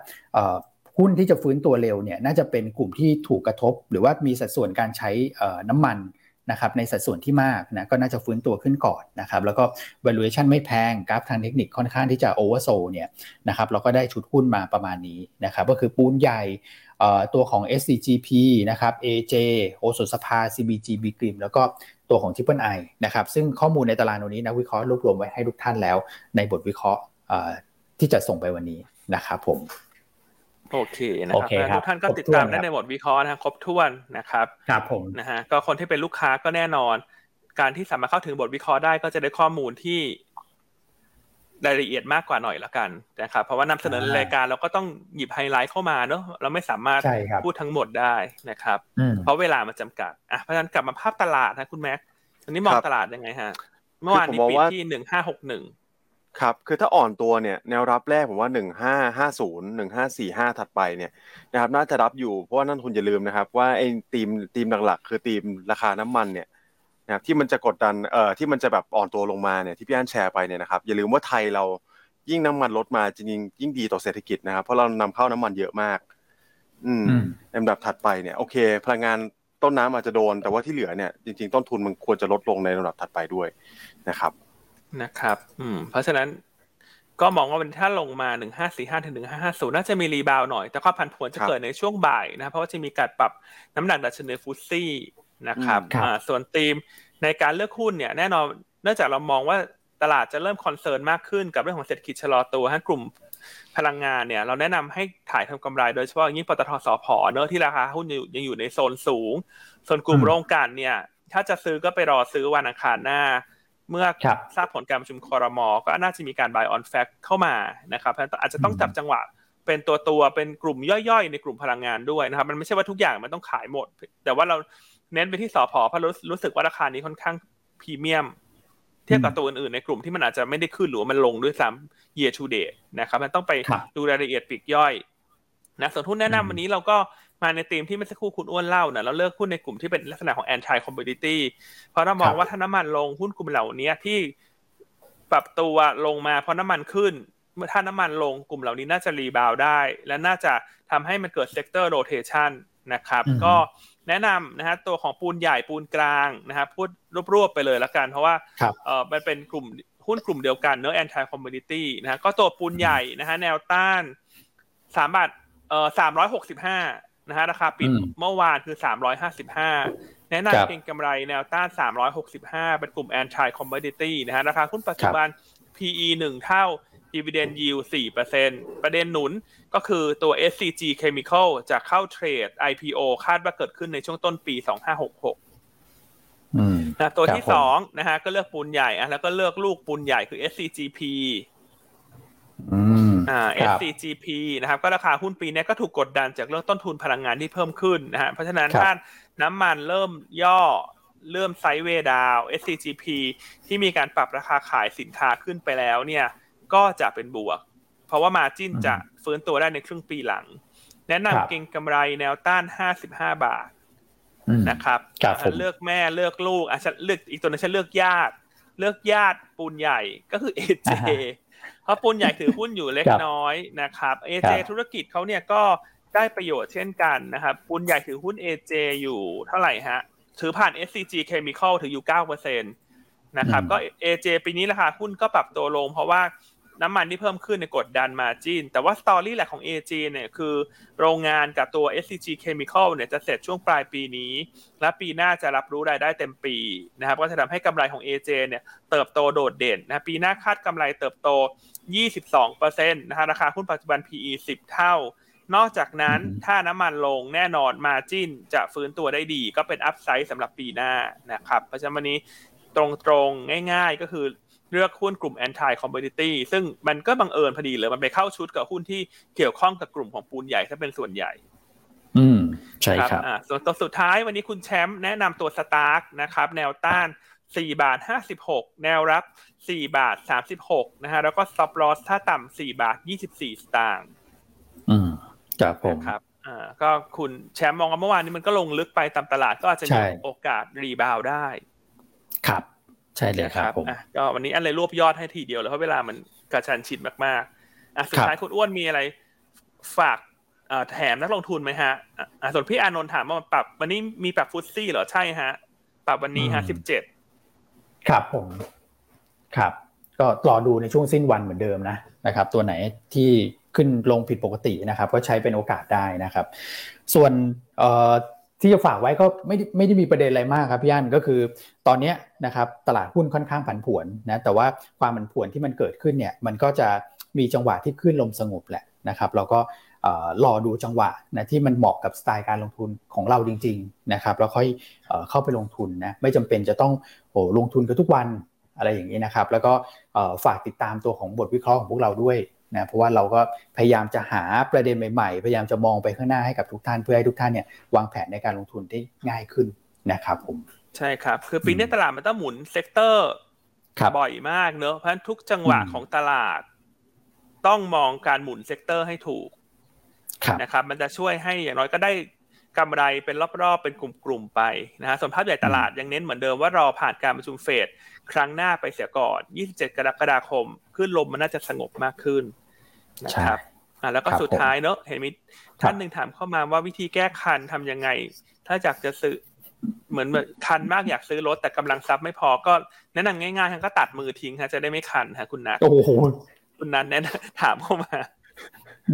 หุ้นที่จะฟื้นตัวเร็วเนี่ยน่าจะเป็นกลุ่มที่ถูกกระทบหรือว่ามีสัดส่วนการใช้น้ำมันนะครับในสัดส่วนที่มากนะก็น่าจะฟื้นตัวขึ้นก่อนนะครับแล้วก็ valuation ไม่แพงกราฟทางเทคนิคค่อนข้างที่จะ oversold เนี่ยนะครับเราก็ได้ชุดหุ้นมาประมาณนี้นะครับก็คือปูนใหญ่ตัวของ เอส ซี จี พี นะครับ เอ เจ โอสถสภา ซี บี จี บีกริมแล้วก็ตัวของ Triple I นะครับซึ่งข้อมูลในตารางนี้นะวิเคราะห์รวบรวมไว้ให้ทุกท่านแล้วในบทวิเคราะห์ที่จะส่งไปวันนี้นะครับผมโอเคนะครับทุกท่านก็ติดตามได้ในบทวิเคราะห์นะครบถ้วนนะครับครับผมนะฮะก็คนที่เป็นลูกค้าก็แน่นอนการที่สามารถเข้าถึงบทวิเคราะห์ได้ก็จะได้ข้อมูลที่รายละเอียดมากกว่าหน่อยละกันนะครับเพราะว่านำเสนอรายการเราก็ต้องหยิบไฮไลท์เข้ามาเนอะเราไม่สามารถพูดทั้งหมดได้นะครับเพราะเวลามันจำกัดอ่ะเพราะฉะนั้นกลับมาภาพตลาดนะคุณแม็กตอนนี้มองตลาดยังไงฮะเมื่อวานนี้ปิดที่ หนึ่งพันห้าร้อยหกสิบเอ็ดครับคือถ้าอ่อนตัวเนี่ยแนวรับแรกผมว่าหนึ่งพันห้าร้อยห้าสิบ หนึ่งพันห้าร้อยสี่สิบห้าถัดไปเนี่ยนะครับน่าจะรับอยู่เพราะว่านั่นทุนอย่าลืมนะครับว่าไอ้ธีมธีมหลักๆคือธีมราคาน้ำมันเนี่ยนะครับที่มันจะกดดันเอ่อที่มันจะแบบอ่อนตัวลงมาเนี่ยที่พี่อั้นแชร์ไปเนี่ยนะครับอย่าลืมว่าไทยเรายิ่งน้ำมันลดมาจริงๆยิ่งดีต่อเศรษฐกิจนะครับเพราะเรานำเข้าน้ำมันเยอะมากอืมในลำดับถัดไปเนี่ยโอเคพลังงานต้นน้ำอาจจะโดนแต่ว่าที่เหลือเนี่ยจริงๆต้นทุนมันควรจะลดลงในลำดับถัดไปด้วยนะครับนะครับอืมเพราะฉะนั้นก็มองว่ามันถ้าลงมาหนึ่งพันห้าร้อยสี่สิบห้าถึงหนึ่งพันห้าร้อยห้าสิบน่าจะมีรีบาวด์หน่อยแต่ความผันผวนจะเกิดในช่วงบ่ายนะเพราะว่าจะมีการปรับน้ำหนักดัชนีฟุตซี่นะครับอ่าส่วนธีมในการเลือกหุ้นเนี่ยแน่นอนเนื่องจากเรามองว่าตลาดจะเริ่มคอนเซิร์นมากขึ้นกับเรื่องของเศรษฐกิจชะลอตัวฮะกลุ่มพลังงานเนี่ยเราแนะนำให้ถ่ายทำกำไรโดยเฉพาะอย่างนี้ปตทสผเนอะที่ราคาหุ้นยังอยู่ในโซนสูงส่วนกลุ่มโรงกลั่นเนี่ยถ้าจะซื้อก็ไปรอซื้อวันอังคารหน้าเมื่อทราบผลการประชุมครม.ก็น่าจะมีการ buy on fact เข้ามานะครับอาจจะต้องจับจังหวะเป็นตัวตัวเป็นกลุ่มย่อยๆในกลุ่มพลังงานด้วยนะครับมันไม่ใช่ว่าทุกอย่างมันต้องขายหมดแต่ว่าเราเน้นไปที่สผ.เพราะรู้สึกว่าราคานี้ค่อนข้างพรีเมียมเทียบกับตัวอื่นๆในกลุ่มที่มันอาจจะไม่ได้ขึ้นหรือมันลงด้วยซ้ำ year to date นะครับมันต้องไปดูรายละเอียดปลีกย่อยนะส่วนหุ้นแนะนำวันนี้เราก็มาในธีมที่เมื่อสักครู่คุณอ้วนเล่านะเราเลือกหุ้นในกลุ่มที่เป็นลักษณะของ anti commodity เพราะเรามองว่าถ้าน้ำมันลงหุ้นกลุ่มเหล่านี้ที่ปรับตัวลงมาเพราะน้ำมันขึ้นเมื่อถ้าน้ำมันลงกลุ่มเหล่านี้น่าจะรีบาวด์ได้และน่าจะทำให้มันเกิด sector rotation นะครับก็แนะนำนะฮะตัวของปูนใหญ่ปูนกลางนะครับพูดรวบๆไปเลยละกันเพราะว่าเอ่อมันเป็นกลุ่มหุ้นกลุ่มเดียวกันเนอะ anti commodity นะก็ตัวปูนใหญ่นะฮะแนวต้านสามบาทเอ่อสามร้อยหกสิบห้านะฮะราคาปิดเมื่อวานคือสามร้อยห้าสิบห้า แนะนำเก็งกำไรแนวต้านสามร้อยหกสิบห้าเป็นกลุ่ม Anti Commodity นะฮะราคาหุ้นปัจจุบัน พี อี หนึ่ง เท่า Dividend Yield สี่เปอร์เซ็นต์ ประเด็นหนุนก็คือตัว เอส ซี จี Chemical จะเข้าเทรด ไอ พี โอ คาดว่าเกิดขึ้นในช่วงต้นปี สองพันห้าร้อยหกสิบหกนะตัวที่สองนะฮะก็เลือกปูนใหญ่อ่ะแล้วก็เลือกลูกปูนใหญ่คือ เอส ซี จี พี อืมอ่า เอส ซี จี พี นะครับก็ราคาหุ้นปีนี้ก็ถูกกดดันจากเรื่องต้นทุนพลังงานที่เพิ่มขึ้นนะฮะเพราะฉะนั้นถ้าน้ำมันเริ่มย่อเริ่มไซด์เวย์ดาว เอส ซี จี พี ที่มีการปรับราคาขายสินค้าขึ้นไปแล้วเนี่ยก็จะเป็นบวกเพราะว่ามาร์จิ้นจะฟื้นตัวได้ในครึ่งปีหลังแนะนำเก็งกำไรแนวต้านห้าสิบห้าบาทนะครับเลือกแม่เลือกลูกอ่ะฉันเลือกอีกตัวนึงฉันเลือกญาติเลือกญาติปูนใหญ่ก็คือ เอ เจ เพราะปูนใหญ่ถือหุ้นอยู่เล็กน้อยนะครับ เอ เจ ธุรกิจเขาเนี่ยก็ได้ประโยชน์เช่นกันนะครับปูนใหญ่ถือหุ้น เอ เจ อยู่เท่าไหร่ฮะถือผ่าน เอส ซี จี Chemical ถืออยู่ เก้าเปอร์เซ็นต์ นะครับก็ เอ เจ ปีนี้ราคาหุ้นก็ปรับตัวลงเพราะว่าน้ำมันที่เพิ่มขึ้นในกดดันมาร์จิ้นแต่ว่าสตอรี่หลักของ เอ เจ เนี่ยคือโรงงานกับตัว เอส ซี จี Chemical เนี่ยจะเสร็จช่วงปลายปีนี้และปีหน้าจะรับรู้รายได้เต็มปีนะครับก็จะทำให้กำไรของ เอ เจ เนี่ยเติบโตโดดเด่นนะปีหน้าคาดกำไรเติบโต ยี่สิบสองเปอร์เซ็นต์ นะฮะราคาหุ้นปัจจุบัน พี อี สิบเท่านอกจากนั้นถ้าน้ำมันลงแน่นอนมาร์จิ้นจะฟื้นตัวได้ดีก็เป็นอัพไซด์สำหรับปีหน้านะครับเพราะฉะนั้นวันนี้ตรงๆง่ายๆก็คือเลือกหุ้นกลุ่ม Anti Commodity ซึ่งมันก็บังเอิญพอดีเลยมันไปเข้าชุดกับหุ้นที่เกี่ยวข้องกับกลุ่มของปูนใหญ่ซะเป็นส่วนใหญ่อืมใช่ครับอ่าส่วนตัวสุดท้ายวันนี้คุณแชมป์แนะนำตัว Stark นะครับแนวต้าน สี่บาทห้าสิบหก แนวรับ สี่บาทสามสิบหก นะฮะแล้วก็ Stop Loss ถ้าต่ำ สี่บาทยี่สิบสี่สตางค์อืมครับผมครับอ่าก็คุณแชมป์มองว่าเมื่อวานนี้มันก็ลงลึกไปตามตลาดก็อาจจะมีโอกาสรีบาวด์ได้ครับใช่เลยครับผมก็วันนี้อันเลยรวบยอดให้ทีเดียวเลยเพราะเวลามันกระชันชิดมากๆอ่ะสุดท้ายคุณอ้วนมีอะไรฝากเอ่อแถมนักลงทุนมั้ยฮะอ่ะส่วนพี่อานนท์ถามว่าปรับวันนี้มีปรับฟุตซี่เหรอใช่ฮะปรับวันนี้ฮะสิบเจ็ดครับผมครับก็รอดูในช่วงสิ้นวันเหมือนเดิมนะนะครับตัวไหนที่ขึ้นลงผิดปกตินะครับก็ใช้เป็นโอกาสได้นะครับส่วนเอ่อที่จะฝากไว้ก็ไม่ไม่ได้มีประเด็นอะไรมากครับพี่อั้นก็คือตอนนี้นะครับตลาดหุ้นค่อนข้างผันผวนนะแต่ว่าความผันผวนที่มันเกิดขึ้นเนี่ยมันก็จะมีจังหวะที่ขึ้นลมสงบแหละนะครับแล้วก็เอ่อรอดูจังหวะนะที่มันเหมาะกับสไตล์การลงทุนของเราจริงๆนะครับแล้วค่อยเอ่อเข้าไปลงทุนนะไม่จำเป็นจะต้องโหลงทุนกันทุกวันอะไรอย่างนี้นะครับแล้วก็เอ่อฝากติดตามตัวของบทวิเคราะห์ของพวกเราด้วยนะเพราะว่าเราก็พยายามจะหาประเด็นใหม่ๆพยายามจะมองไปข้างหน้าให้กับทุกท่านเพื่อให้ทุกท่านเนี่ยวางแผนในการลงทุนได้ง่ายขึ้นนะครับผมใช่ครับคือปีนี้ตลาดมันต้องหมุนเซกเตอร์บ่อยมากเนอะเพราะฉะนั้นทุกจังหวะของตลาดต้องมองการหมุนเซกเตอร์ให้ถูกนะครับมันจะช่วยให้อย่างน้อยก็ได้กำไรเป็นรอบๆเป็นกลุ่มๆไปนะฮะส่วนภาพใหญ่ตลาดยังเน้นเหมือนเดิมว่ารอผ่านการประชุมเฟดครั้งหน้าไปเสียก่อนยี่สิบเจ็ดกรกฎาคมขึ้นลมมันน่าจะสงบมากขึ้นนะครับอ่ะแล้วก็สุดท้ายเนอะเห็นมีท่านหนึ่งถามเข้ามาว่าวิธีแก้คันทำยังไงถ้าอยากจะซื้อเหมือนคันมากอยากซื้อรถแต่กำลังทรัพย์ไม่พอก็แนะนำง่ายๆก็ตัดมือทิ้งฮะจะได้ไม่คันฮะคุณนัทโอ้โหคุณนัทแนะนำถามเข้ามา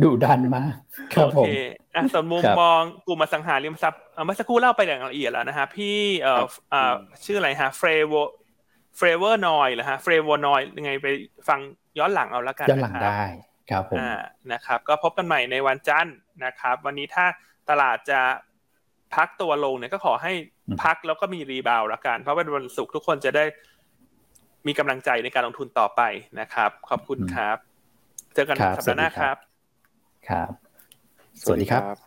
ดุดันมากครับผมโอเคอ่ะส่วนมุมมองกลุ่มอสังหาริมทรัพย์เมื่อสักครู่เล่าไปอย่างละเอียดแล้วนะฮะพี่เอ่อเอ่อชื่ออะไรฮะเฟรโวเฟรเวอร์นอยเหรอฮะเฟรโวนอยยังไงไปฟังย้อนหลังเอาละกันย้อนหลังได้ครับผมนะครับก็พบกันใหม่ในวันจันทร์นะครับวันนี้ถ้าตลาดจะพักตัวลงเนี่ยก็ขอให้พักแล้วก็มีรีบาวด์ละกันเพราะว่าวันศุกร์ทุกคนจะได้มีกำลังใจในการลงทุนต่อไปนะครับขอบคุณครับเจอกันสัปดาห์หน้าครับครับสวัสดีครับ